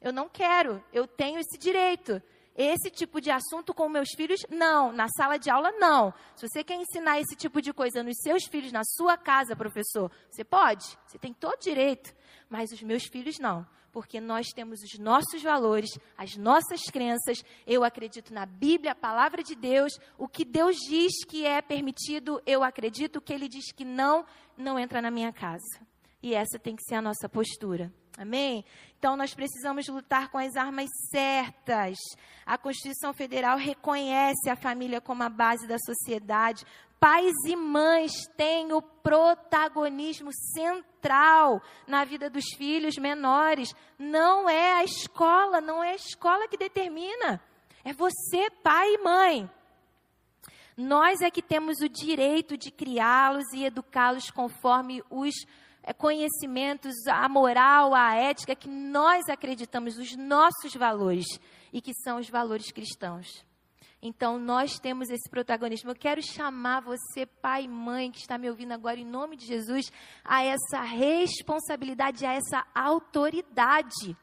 Eu não quero. Eu tenho esse direito. Esse tipo de assunto com meus filhos, não. Na sala de aula, não. Se você quer ensinar esse tipo de coisa nos seus filhos, na sua casa, professor, você pode, você tem todo direito. Mas os meus filhos, não. Porque nós temos os nossos valores, as nossas crenças. Eu acredito na Bíblia, a palavra de Deus. O que Deus diz que é permitido, eu acredito. O que Ele diz que não, não entra na minha casa. E essa tem que ser a nossa postura. Amém? Então, nós precisamos lutar com as armas certas. A Constituição Federal reconhece a família como a base da sociedade. Pais e mães têm o protagonismo central na vida dos filhos menores. Não é a escola, não é a escola que determina. É você, pai e mãe. Nós é que temos o direito de criá-los e educá-los conforme os conhecimentos, a moral, a ética que nós acreditamos, os nossos valores e que são os valores cristãos. Então, nós temos esse protagonismo. Eu quero chamar você, pai e mãe, que está me ouvindo agora, em nome de Jesus, a essa responsabilidade, a essa autoridade.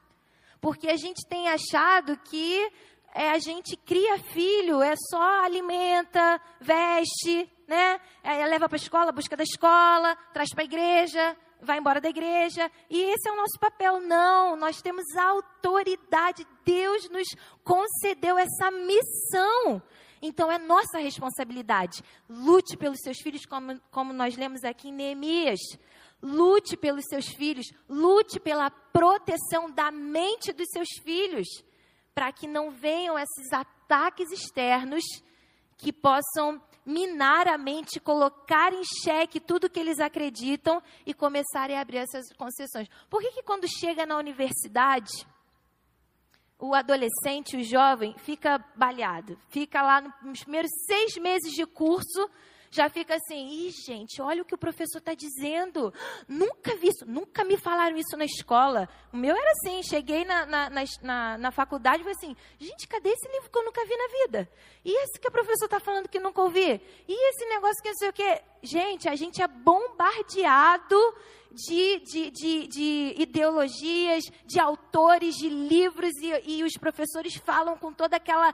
Porque a gente tem achado que a gente cria filho, é só alimenta, veste, né? Leva para a escola, busca da escola, traz para a igreja, vai embora da igreja. E esse é o nosso papel. Não, nós temos autoridade. Deus nos concedeu essa missão. Então, é nossa responsabilidade. Lute pelos seus filhos, como nós lemos aqui em Neemias. Lute pelos seus filhos. Lute pela proteção da mente dos seus filhos, para que não venham esses ataques externos que possam minar a mente, colocar em xeque tudo que eles acreditam e começarem a abrir essas concessões. Por que quando chega na universidade, o adolescente, o jovem, fica baleado? Fica lá nos primeiros 6 meses de curso, já fica assim, ih, gente, olha o que o professor está dizendo. Nunca vi isso, nunca me falaram isso na escola. O meu era assim, cheguei na faculdade e falei assim, gente, cadê esse livro que eu nunca vi na vida? E esse que o professor está falando que nunca ouvi? E esse negócio que não sei o quê? Gente, a gente é bombardeado de ideologias, de autores, de livros, e os professores falam com toda aquela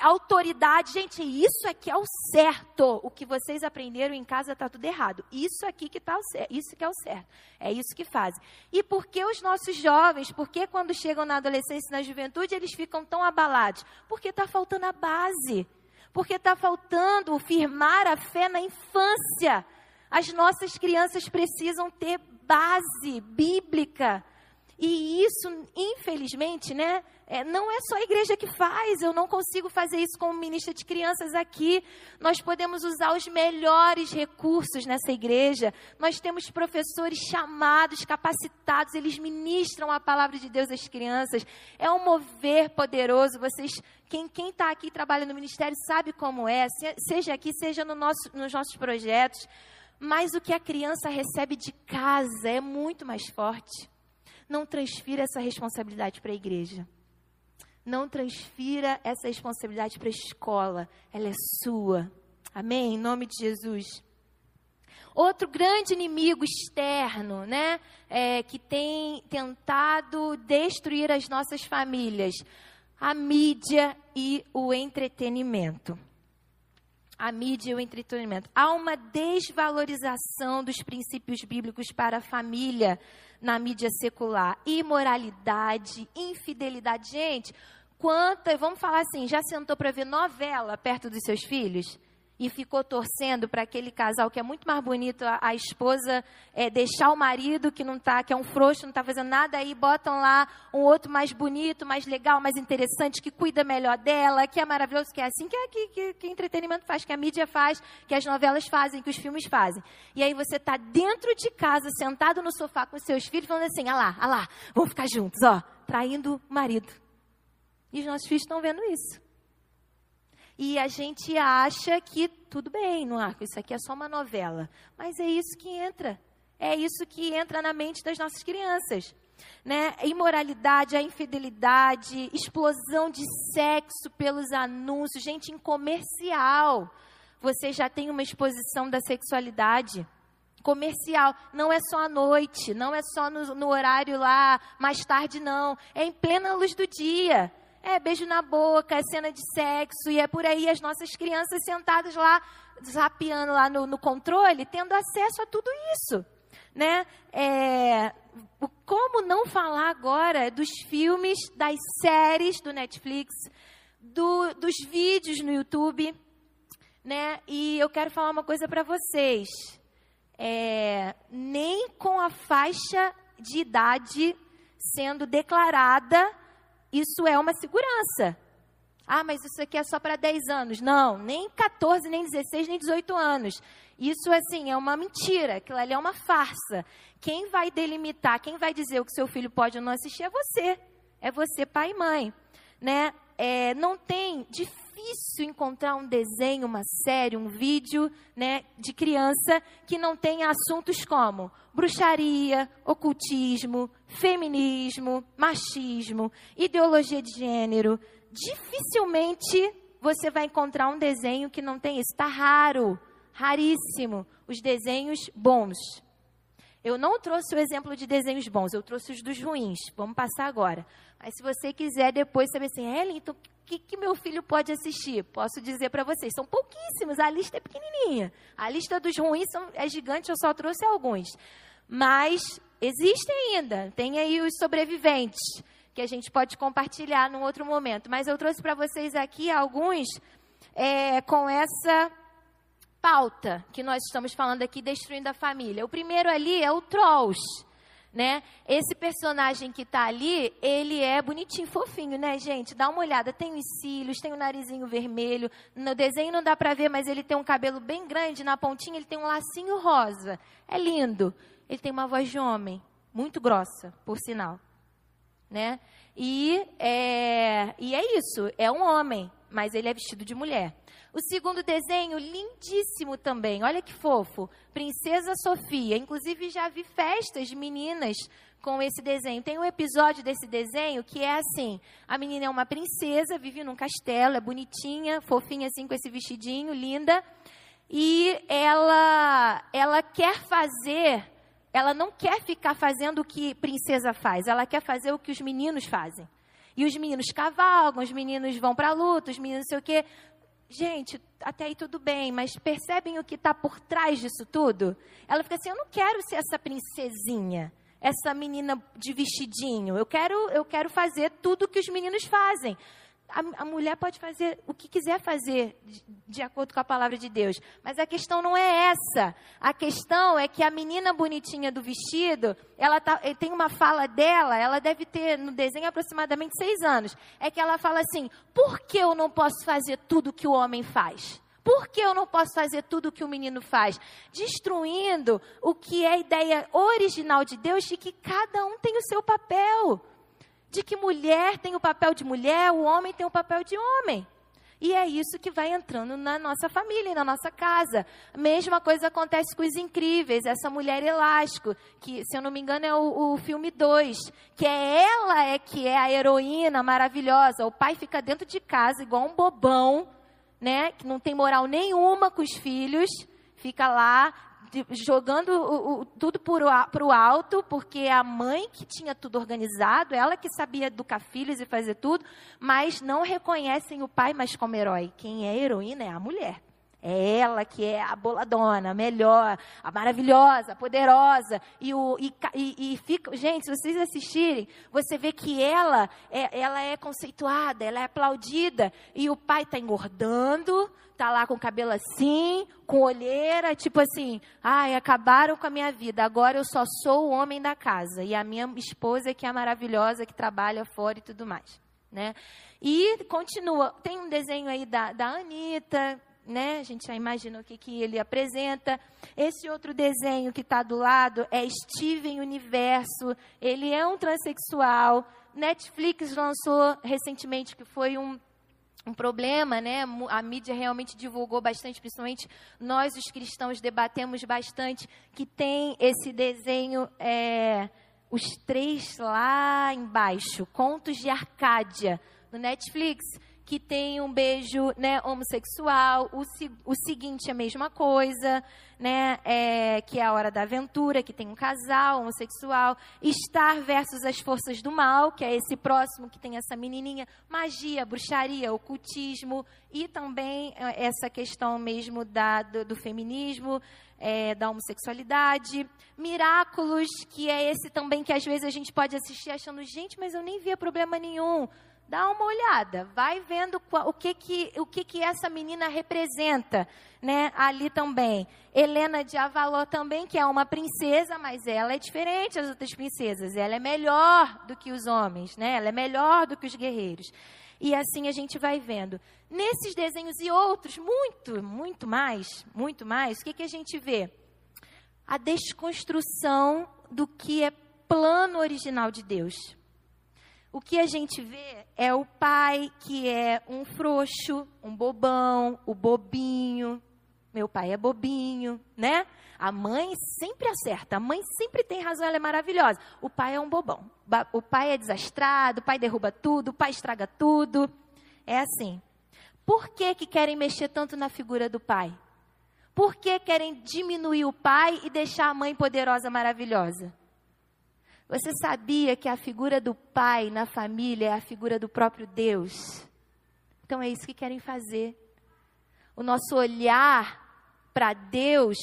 autoridade. Gente, isso aqui é o certo. O que vocês aprenderam em casa está tudo errado. Isso aqui que tá o certo, isso que é o certo. É isso que fazem. E por que os nossos jovens, por que quando chegam na adolescência e na juventude, eles ficam tão abalados? Porque está faltando a base. Porque está faltando firmar a fé na infância. As nossas crianças precisam ter base bíblica. E isso, infelizmente, né, não é só a igreja que faz. Eu não consigo fazer isso como ministra de crianças aqui. Nós podemos usar os melhores recursos nessa igreja. Nós temos professores chamados, capacitados. Eles ministram a palavra de Deus às crianças. É um mover poderoso. Vocês, quem está aqui e trabalha no ministério sabe como é. Seja aqui, seja nos nossos projetos. Mas o que a criança recebe de casa é muito mais forte. Não transfira essa responsabilidade para a igreja. Não transfira essa responsabilidade para a escola. Ela é sua. Amém? Em nome de Jesus. Outro grande inimigo externo, né? Que tem tentado destruir as nossas famílias. A mídia e o entretenimento. a mídia e o entretenimento. Há uma desvalorização dos princípios bíblicos para a família na mídia secular. Imoralidade, infidelidade. Gente, vamos falar assim, já sentou para ver novela perto dos seus filhos? E ficou torcendo para aquele casal que é muito mais bonito, a esposa deixar o marido que não tá, que é um frouxo, não está fazendo nada, aí botam lá um outro mais bonito, mais legal, mais interessante, que cuida melhor dela, que é maravilhoso, que é assim que entretenimento faz, que a mídia faz, que as novelas fazem, que os filmes fazem. E aí você está dentro de casa, sentado no sofá com seus filhos, falando assim, ah lá, vamos ficar juntos, ó, traindo o marido. E os nossos filhos estão vendo isso. E a gente acha que tudo bem, não é? Isso aqui é só uma novela. Mas é isso que entra. É isso que entra na mente das nossas crianças. Né? A imoralidade, a infidelidade, explosão de sexo pelos anúncios. Gente, em comercial, você já tem uma exposição da sexualidade. Comercial, não é só à noite, não é só no horário lá, mais tarde não. É em plena luz do dia. É beijo na boca, é cena de sexo, e é por aí as nossas crianças sentadas lá, zapeando lá no controle, tendo acesso a tudo isso, né? Como não falar agora dos filmes, das séries do Netflix, dos vídeos no YouTube, né? E eu quero falar uma coisa para vocês. Nem com a faixa de idade sendo declarada, isso é uma segurança. Ah, mas isso aqui é só para 10 anos. Não, nem 14, nem 16, nem 18 anos. Isso, assim, é uma mentira. Aquilo ali é uma farsa. Quem vai delimitar, quem vai dizer o que seu filho pode ou não assistir é você. É você, pai e mãe. Né? Difícil encontrar um desenho, uma série, um vídeo, né, de criança que não tenha assuntos como bruxaria, ocultismo, feminismo, machismo, ideologia de gênero. Dificilmente você vai encontrar um desenho que não tem isso. Está raro, raríssimo, os desenhos bons. Eu não trouxe o exemplo de desenhos bons, eu trouxe os dos ruins. Vamos passar agora. Mas se você quiser depois saber assim, Ellen, então o que meu filho pode assistir? Posso dizer para vocês, são pouquíssimos, a lista é pequenininha. A lista dos ruins é gigante, eu só trouxe alguns. Mas existem ainda, tem aí os sobreviventes, que a gente pode compartilhar num outro momento. Mas eu trouxe para vocês aqui alguns com essa pauta que nós estamos falando aqui, destruindo a família. O primeiro ali é o Trolls. Né? Esse personagem que tá ali, ele é bonitinho, fofinho, né, gente? Dá uma olhada, tem os cílios, tem o narizinho vermelho. No desenho não dá pra ver, mas ele tem um cabelo bem grande, na pontinha ele tem um lacinho rosa. É lindo. Ele tem uma voz de homem, muito grossa, por sinal. Né? E é isso, é um homem, mas ele é vestido de mulher. O segundo desenho, lindíssimo também, olha que fofo, Princesa Sofia. Inclusive já vi festas de meninas com esse desenho. Tem um episódio desse desenho que é assim, a menina é uma princesa, vive num castelo, é bonitinha, fofinha assim com esse vestidinho, linda. E ela quer fazer, ela não quer ficar fazendo o que princesa faz, ela quer fazer o que os meninos fazem. E os meninos cavalgam, os meninos vão pra luta, os meninos não sei o quê. Gente, até aí tudo bem, mas percebem o que está por trás disso tudo? Ela fica assim, eu não quero ser essa princesinha, essa menina de vestidinho. Eu quero fazer tudo o que os meninos fazem. A mulher pode fazer o que quiser fazer, de acordo com a palavra de Deus. Mas a questão não é essa. A questão é que a menina bonitinha do vestido, tem uma fala dela, ela deve ter, no desenho, aproximadamente 6 anos. É que ela fala assim, por que eu não posso fazer tudo que o homem faz? Por que eu não posso fazer tudo que o menino faz? Destruindo o que é a ideia original de Deus de que cada um tem o seu papel. De que mulher tem o papel de mulher, o homem tem o papel de homem. E é isso que vai entrando na nossa família, na nossa casa. A mesma coisa acontece com Os Incríveis, essa mulher elástico, que, se eu não me engano, é o filme 2, que ela é a heroína maravilhosa. O pai fica dentro de casa igual um bobão, né, que não tem moral nenhuma com os filhos, fica lá jogando tudo para o alto, porque a mãe que tinha tudo organizado, ela que sabia educar filhos e fazer tudo, mas não reconhecem o pai mais como herói. Quem é heroína é a mulher. É ela que é a boladona, a melhor, a maravilhosa, a poderosa. E fica, gente, se vocês assistirem, você vê que ela é conceituada, ela é aplaudida. E o pai está engordando, está lá com o cabelo assim, com olheira, tipo assim, ai, acabaram com a minha vida, agora eu só sou o homem da casa. E a minha esposa que é maravilhosa, que trabalha fora e tudo mais. Né? E continua, tem um desenho aí da Anitta... Né? A gente já imagina o que ele apresenta. Esse outro desenho que está do lado é Steven Universo. Ele é um transexual. Netflix lançou recentemente, que foi um problema, né? A mídia realmente divulgou bastante, principalmente nós, os cristãos, debatemos bastante, que tem esse desenho... os três lá embaixo, Contos de Arcádia, no Netflix... que tem um beijo, né, homossexual, o seguinte é a mesma coisa, né, que é A Hora da Aventura, que tem um casal homossexual, Star versus as Forças do Mal, que é esse próximo que tem essa menininha, magia, bruxaria, ocultismo, e também essa questão mesmo do feminismo, da homossexualidade, Miraculous, que é esse também que às vezes a gente pode assistir achando, gente, mas eu nem via problema nenhum. Dá uma olhada, vai vendo o que essa menina representa, né, ali também. Helena de Avalor também, que é uma princesa, mas ela é diferente das outras princesas. Ela é melhor do que os homens, né? Ela é melhor do que os guerreiros. E assim a gente vai vendo. Nesses desenhos e outros, muito mais, o que a gente vê? A desconstrução do que é plano original de Deus. O que a gente vê é o pai que é um frouxo, um bobão, o bobinho. Meu pai é bobinho, né? A mãe sempre acerta, a mãe sempre tem razão, ela é maravilhosa. O pai é um bobão, o pai é desastrado, o pai derruba tudo, o pai estraga tudo. É assim. Por que querem mexer tanto na figura do pai? Por que querem diminuir o pai e deixar a mãe poderosa, maravilhosa? Você sabia que a figura do pai na família é a figura do próprio Deus? Então é isso que querem fazer. O nosso olhar para Deus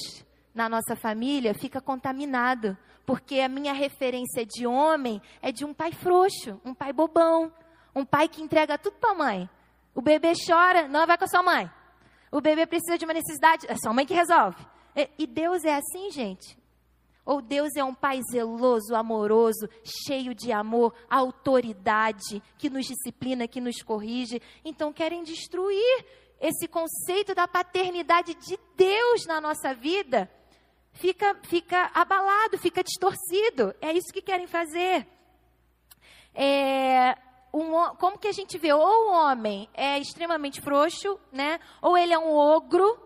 na nossa família fica contaminado, porque a minha referência de homem é de um pai frouxo, um pai bobão, um pai que entrega tudo para a mãe. O bebê chora, não, vai com a sua mãe. O bebê precisa de uma necessidade, é sua mãe que resolve. E Deus é assim, gente? Ou Deus é um pai zeloso, amoroso, cheio de amor, autoridade, que nos disciplina, que nos corrige. Então querem destruir esse conceito da paternidade de Deus na nossa vida. Fica abalado, fica distorcido. É isso que querem fazer. Como que a gente vê? Ou o homem é extremamente frouxo, né? Ou ele é um ogro,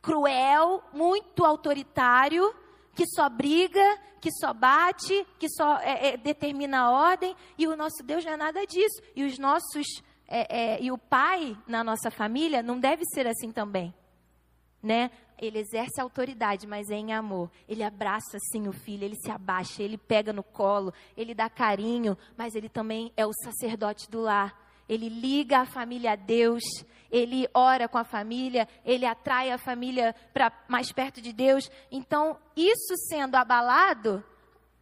cruel, muito autoritário, que só briga, que só bate, que só determina a ordem, e o nosso Deus não é nada disso. E os nossos e o pai na nossa família não deve ser assim também, né? Ele exerce autoridade, mas é em amor. Ele abraça sim o filho, ele se abaixa, ele pega no colo, ele dá carinho, mas ele também é o sacerdote do lar. Ele liga a família a Deus, ele ora com a família, ele atrai a família para mais perto de Deus. Então, isso sendo abalado,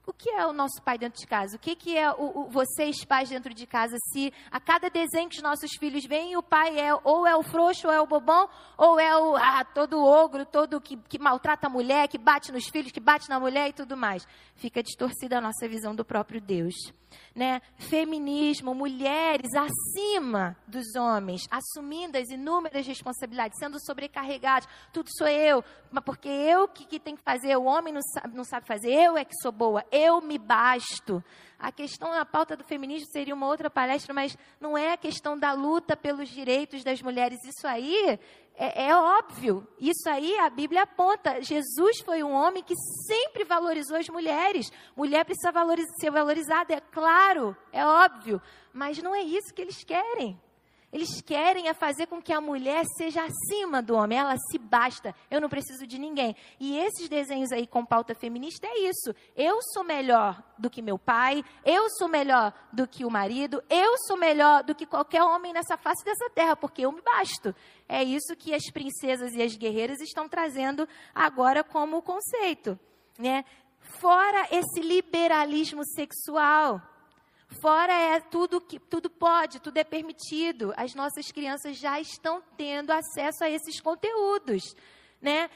o que é o nosso pai dentro de casa? O que é vocês pais dentro de casa? Se a cada desenho que os nossos filhos veem, o pai é ou é o frouxo, ou é o bobão, ou é todo ogro, todo que maltrata a mulher, que bate nos filhos, que bate na mulher e tudo mais. Fica distorcida a nossa visão do próprio Deus. Né? Feminismo, mulheres acima dos homens, assumindo as inúmeras responsabilidades, sendo sobrecarregadas, tudo sou eu, mas porque eu que tenho que fazer, o homem não sabe fazer, eu é que sou boa, eu me basto. A questão, a pauta do feminismo seria uma outra palestra, mas não é a questão da luta pelos direitos das mulheres, isso aí é óbvio, isso aí a Bíblia aponta. Jesus foi um homem que sempre valorizou as mulheres. Mulher precisa ser valorizada, é claro, é óbvio. Mas não é isso que eles querem. Eles querem é fazer com que a mulher seja acima do homem. Ela se basta. Eu não preciso de ninguém. E esses desenhos aí com pauta feminista é isso. Eu sou melhor do que meu pai. Eu sou melhor do que o marido. Eu sou melhor do que qualquer homem nessa face dessa terra, porque eu me basto. É isso que as princesas e as guerreiras estão trazendo agora como conceito, né? Fora esse liberalismo sexual. Fora é tudo que tudo pode, tudo é permitido. As nossas crianças já estão tendo acesso a esses conteúdos, né?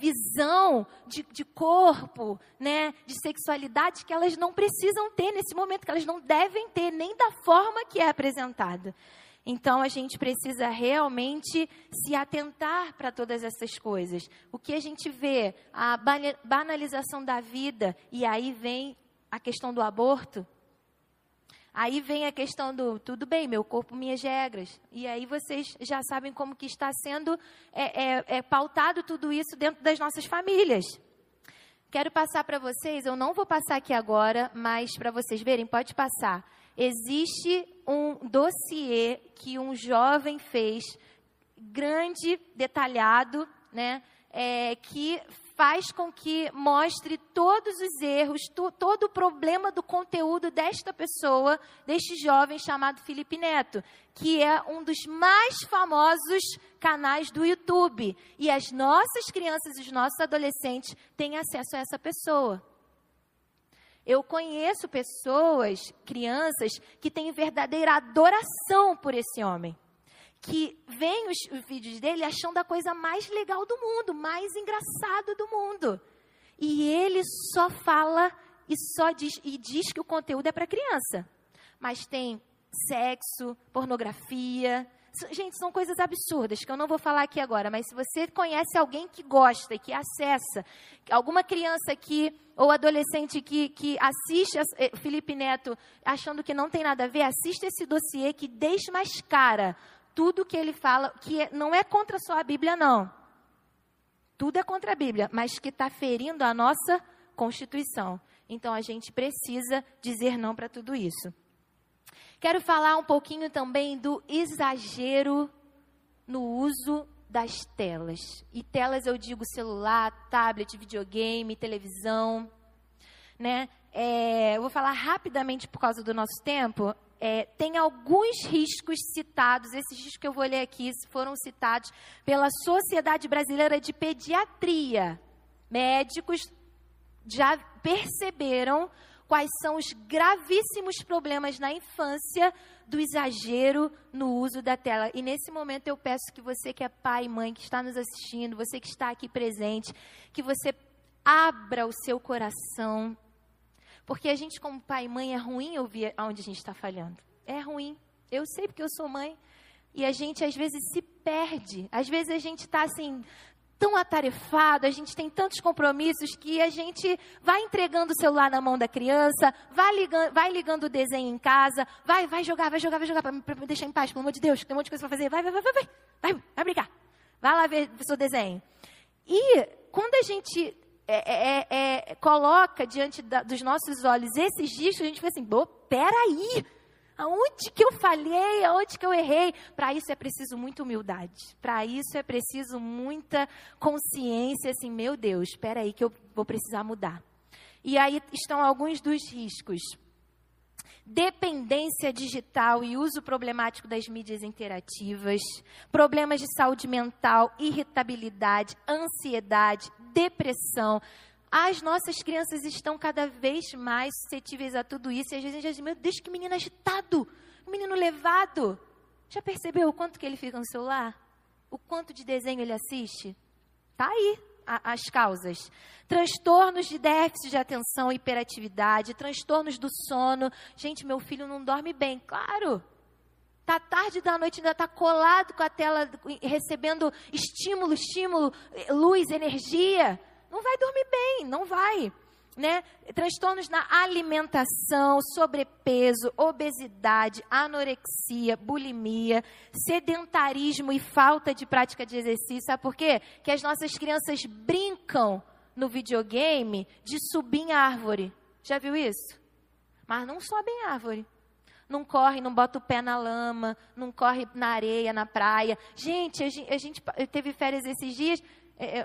Visão de corpo, né? De sexualidade que elas não precisam ter nesse momento, que elas não devem ter nem da forma que é apresentada. Então, a gente precisa realmente se atentar para todas essas coisas. O que a gente vê, a banalização da vida, e aí vem a questão do aborto, aí vem a questão do, tudo bem, meu corpo, minhas regras. E aí vocês já sabem como que está sendo pautado tudo isso dentro das nossas famílias. Quero passar para vocês, eu não vou passar aqui agora, mas para vocês verem, pode passar. Existe um dossiê que um jovem fez, grande, detalhado, né, que faz com que mostre todos os erros, todo o problema do conteúdo desta pessoa, deste jovem chamado Felipe Neto, que é um dos mais famosos canais do YouTube. E as nossas crianças e os nossos adolescentes têm acesso a essa pessoa. Eu conheço pessoas, crianças, que têm verdadeira adoração por esse homem. Que veem os vídeos dele achando a coisa mais legal do mundo, mais engraçada do mundo. E ele só fala e só diz que o conteúdo é para criança. Mas tem sexo, pornografia. Gente, são coisas absurdas que eu não vou falar aqui agora, mas se você conhece alguém que gosta e que acessa, alguma criança que, ou adolescente que assiste a Felipe Neto achando que não tem nada a ver, assista esse dossiê que desmascara tudo que ele fala, que não é contra só a Bíblia, não. Tudo é contra a Bíblia, mas que está ferindo a nossa Constituição. Então, a gente precisa dizer não para tudo isso. Quero falar um pouquinho também do exagero no uso das telas. E telas eu digo celular, tablet, videogame, televisão, né? Eu vou falar rapidamente por causa do nosso tempo. Tem alguns riscos citados, esses riscos que eu vou ler aqui foram citados pela Sociedade Brasileira de Pediatria. Médicos já perceberam quais são os gravíssimos problemas na infância do exagero no uso da tela. E nesse momento eu peço que você que é pai e mãe, que está nos assistindo, você que está aqui presente, que você abra o seu coração. Porque a gente como pai e mãe é ruim ouvir onde a gente está falhando. É ruim. Eu sei porque eu sou mãe. E a gente às vezes se perde. Às vezes a gente está assim, tão atarefado, a gente tem tantos compromissos que a gente vai entregando o celular na mão da criança, vai ligando o desenho em casa, vai jogar, para me deixar em paz, pelo amor de Deus, tem um monte de coisa para fazer, vai brigar, vai lá ver o seu desenho. E quando a gente coloca diante dos nossos olhos esses discos, a gente fica assim, peraí, aonde que eu falhei, aonde que eu errei? Para isso é preciso muita humildade, para isso é preciso muita consciência, assim, meu Deus, espera aí que eu vou precisar mudar. E aí estão alguns dos riscos. Dependência digital e uso problemático das mídias interativas, problemas de saúde mental, irritabilidade, ansiedade, depressão. As nossas crianças estão cada vez mais suscetíveis a tudo isso. E às vezes a gente diz, meu Deus, que menino agitado, que menino levado. Já percebeu o quanto que ele fica no celular? O quanto de desenho ele assiste? Tá aí as causas. Transtornos de déficit de atenção, hiperatividade, transtornos do sono. Gente, meu filho não dorme bem. Claro, tá tarde da noite, ainda tá colado com a tela, recebendo estímulo, luz, energia. Não vai dormir bem, não vai, né? Transtornos na alimentação, sobrepeso, obesidade, anorexia, bulimia, sedentarismo e falta de prática de exercício. Sabe por quê? Que as nossas crianças brincam no videogame de subir em árvore. Já viu isso? Mas não sobem árvore. Não corre, não bota o pé na lama, não corre na areia, na praia. Gente, a gente teve férias esses dias,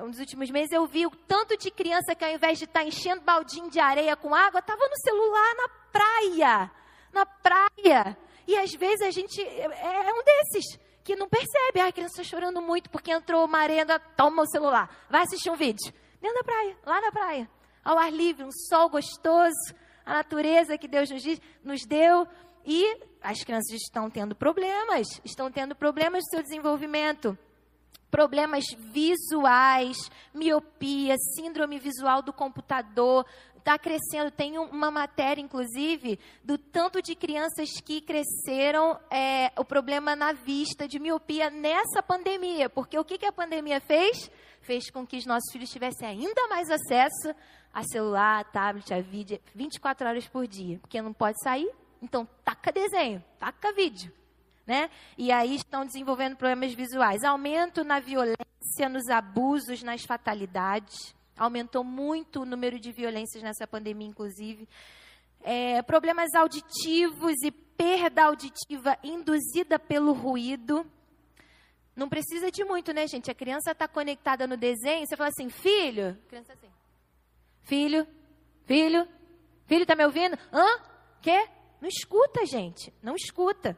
nos últimos meses, eu vi o tanto de criança que ao invés de estar enchendo baldinho de areia com água, estava no celular na praia. Na praia. E às vezes a gente é um desses que não percebe. Ai, a criança está chorando muito porque entrou uma areia, toma o celular. Vai assistir um vídeo. Dentro da praia, lá na praia. Ao ar livre, um sol gostoso, a natureza que Deus nos deu. E as crianças estão tendo problemas no seu desenvolvimento. Problemas visuais, miopia, síndrome visual do computador. Está crescendo, tem uma matéria, inclusive, do tanto de crianças que cresceram o problema na vista de miopia nessa pandemia. Porque o que a pandemia fez? Fez com que os nossos filhos tivessem ainda mais acesso a celular, a tablet, a vídeo, 24 horas por dia. Porque não pode sair, então taca desenho, taca vídeo. Né? E aí estão desenvolvendo problemas visuais. Aumento na violência, nos abusos, nas fatalidades. Aumentou muito o número de violências nessa pandemia, inclusive. Problemas auditivos e perda auditiva induzida pelo ruído. Não precisa de muito, né, gente? A criança está conectada no desenho, você fala assim, filho... A criança assim... Filho, tá me ouvindo? Hã? Quê? Não escuta, gente. Não escuta.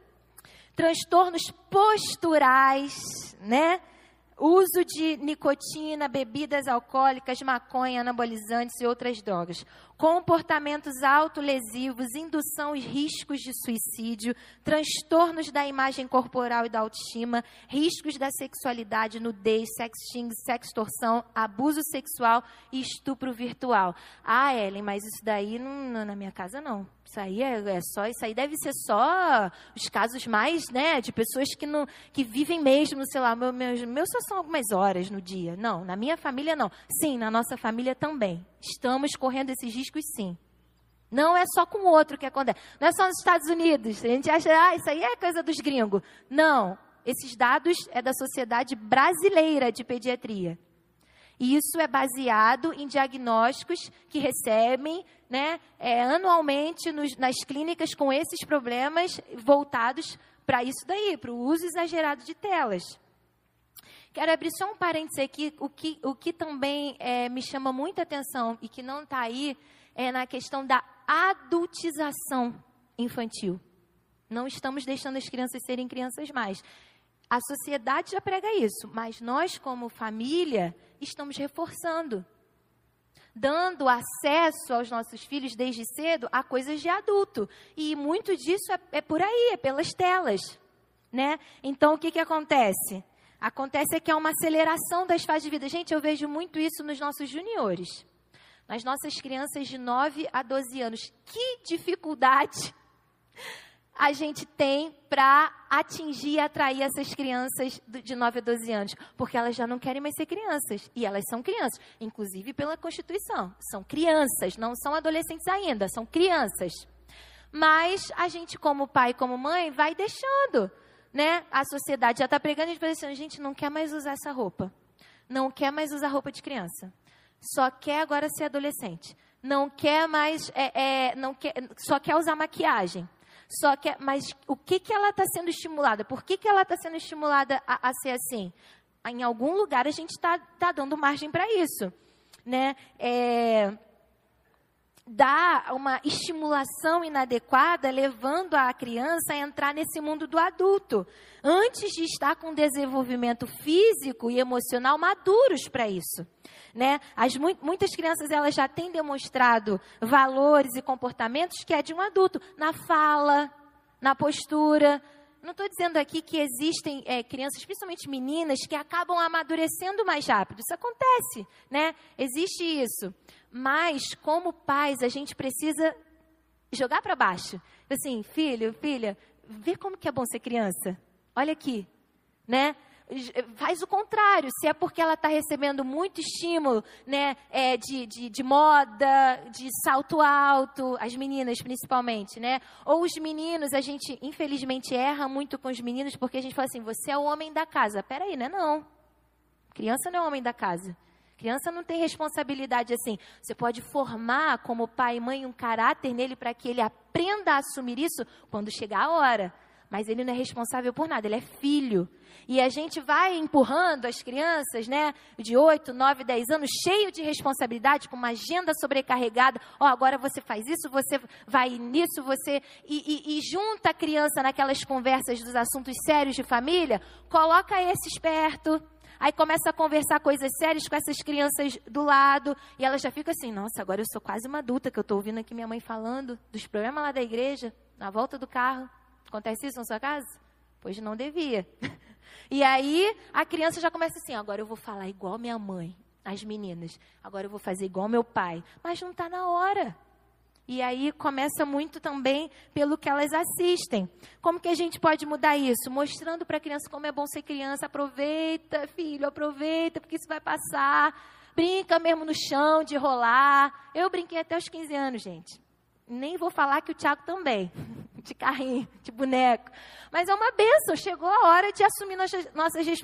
Transtornos posturais, né? Uso de nicotina, bebidas alcoólicas, maconha, anabolizantes e outras drogas. Comportamentos autolesivos, indução e riscos de suicídio, transtornos da imagem corporal e da autoestima, riscos da sexualidade, nudez, sexting, sextorção, abuso sexual e estupro virtual. Ah, Ellen, mas isso daí não na minha casa não. Isso aí deve ser só os casos mais, né, de pessoas que vivem mesmo, sei lá, meus só são algumas horas no dia. Não, na minha família não. Sim, na nossa família também. Estamos correndo esses riscos, sim. Não é só com o outro que acontece. Não é só nos Estados Unidos. A gente acha, isso aí é coisa dos gringos. Não. Esses dados é da Sociedade Brasileira de Pediatria. E isso é baseado em diagnósticos que recebem, né, anualmente nas clínicas com esses problemas voltados para isso daí, para o uso exagerado de telas. Quero abrir só um parêntese aqui, o que também me chama muita atenção e que não está aí é na questão da adultização infantil. Não estamos deixando as crianças serem crianças mais. A sociedade já prega isso, mas nós, como família, estamos reforçando, dando acesso aos nossos filhos desde cedo a coisas de adulto. E muito disso é por aí, é pelas telas, né? Então, o que acontece? Acontece que é uma aceleração das fases de vida. Gente, eu vejo muito isso nos nossos juniores. Nas nossas crianças de 9 a 12 anos. Que dificuldade a gente tem para atingir e atrair essas crianças de 9 a 12 anos. Porque elas já não querem mais ser crianças. E elas são crianças. Inclusive pela Constituição. São crianças, não são adolescentes ainda. São crianças. Mas a gente, como pai e como mãe, vai deixando... Né? A sociedade já está pregando e dizendo, gente, não quer mais usar essa roupa. Não quer mais usar roupa de criança. Só quer agora ser adolescente. Não quer mais... só quer usar maquiagem. Só quer, mas o que ela está sendo estimulada? Por que ela está sendo estimulada a ser assim? Em algum lugar a gente está dando margem para isso. Né? Dá uma estimulação inadequada, levando a criança a entrar nesse mundo do adulto, antes de estar com desenvolvimento físico e emocional maduros para isso, né? Muitas crianças, elas já têm demonstrado valores e comportamentos que é de um adulto, na fala, na postura. Não estou dizendo aqui que existem crianças, principalmente meninas, que acabam amadurecendo mais rápido. Isso acontece, né? Existe isso. Mas, como pais, a gente precisa jogar para baixo. Assim, filho, filha, vê como que é bom ser criança. Olha aqui, né? Faz o contrário, se é porque ela está recebendo muito estímulo, né, de moda, de salto alto, as meninas principalmente, né? Ou os meninos, a gente infelizmente erra muito com os meninos, porque a gente fala assim, você é o homem da casa. Peraí, né? Não. Criança não é o homem da casa. Criança não tem responsabilidade assim. Você pode formar como pai e mãe um caráter nele para que ele aprenda aprenda a assumir isso quando chegar a hora. Mas ele não é responsável por nada, ele é filho. E a gente vai empurrando as crianças, né, de 8, 9, 10 anos, cheio de responsabilidade, com uma agenda sobrecarregada. Ó, agora você faz isso, você vai nisso, você... E junta a criança naquelas conversas dos assuntos sérios de família, coloca esses perto, aí começa a conversar coisas sérias com essas crianças do lado, e elas já ficam assim, nossa, agora eu sou quase uma adulta, que eu estou ouvindo aqui minha mãe falando dos problemas lá da igreja, na volta do carro. Acontece isso na sua casa? Pois não devia. E aí, a criança já começa assim, agora eu vou falar igual minha mãe, as meninas. Agora eu vou fazer igual meu pai. Mas não está na hora. E aí, começa muito também pelo que elas assistem. Como que a gente pode mudar isso? Mostrando para a criança como é bom ser criança. Aproveita, filho, aproveita, porque isso vai passar. Brinca mesmo no chão, de rolar. Eu brinquei até os 15 anos, gente. Nem vou falar que o Tiago também, de carrinho, de boneco. Mas é uma bênção, chegou a hora de assumir nossas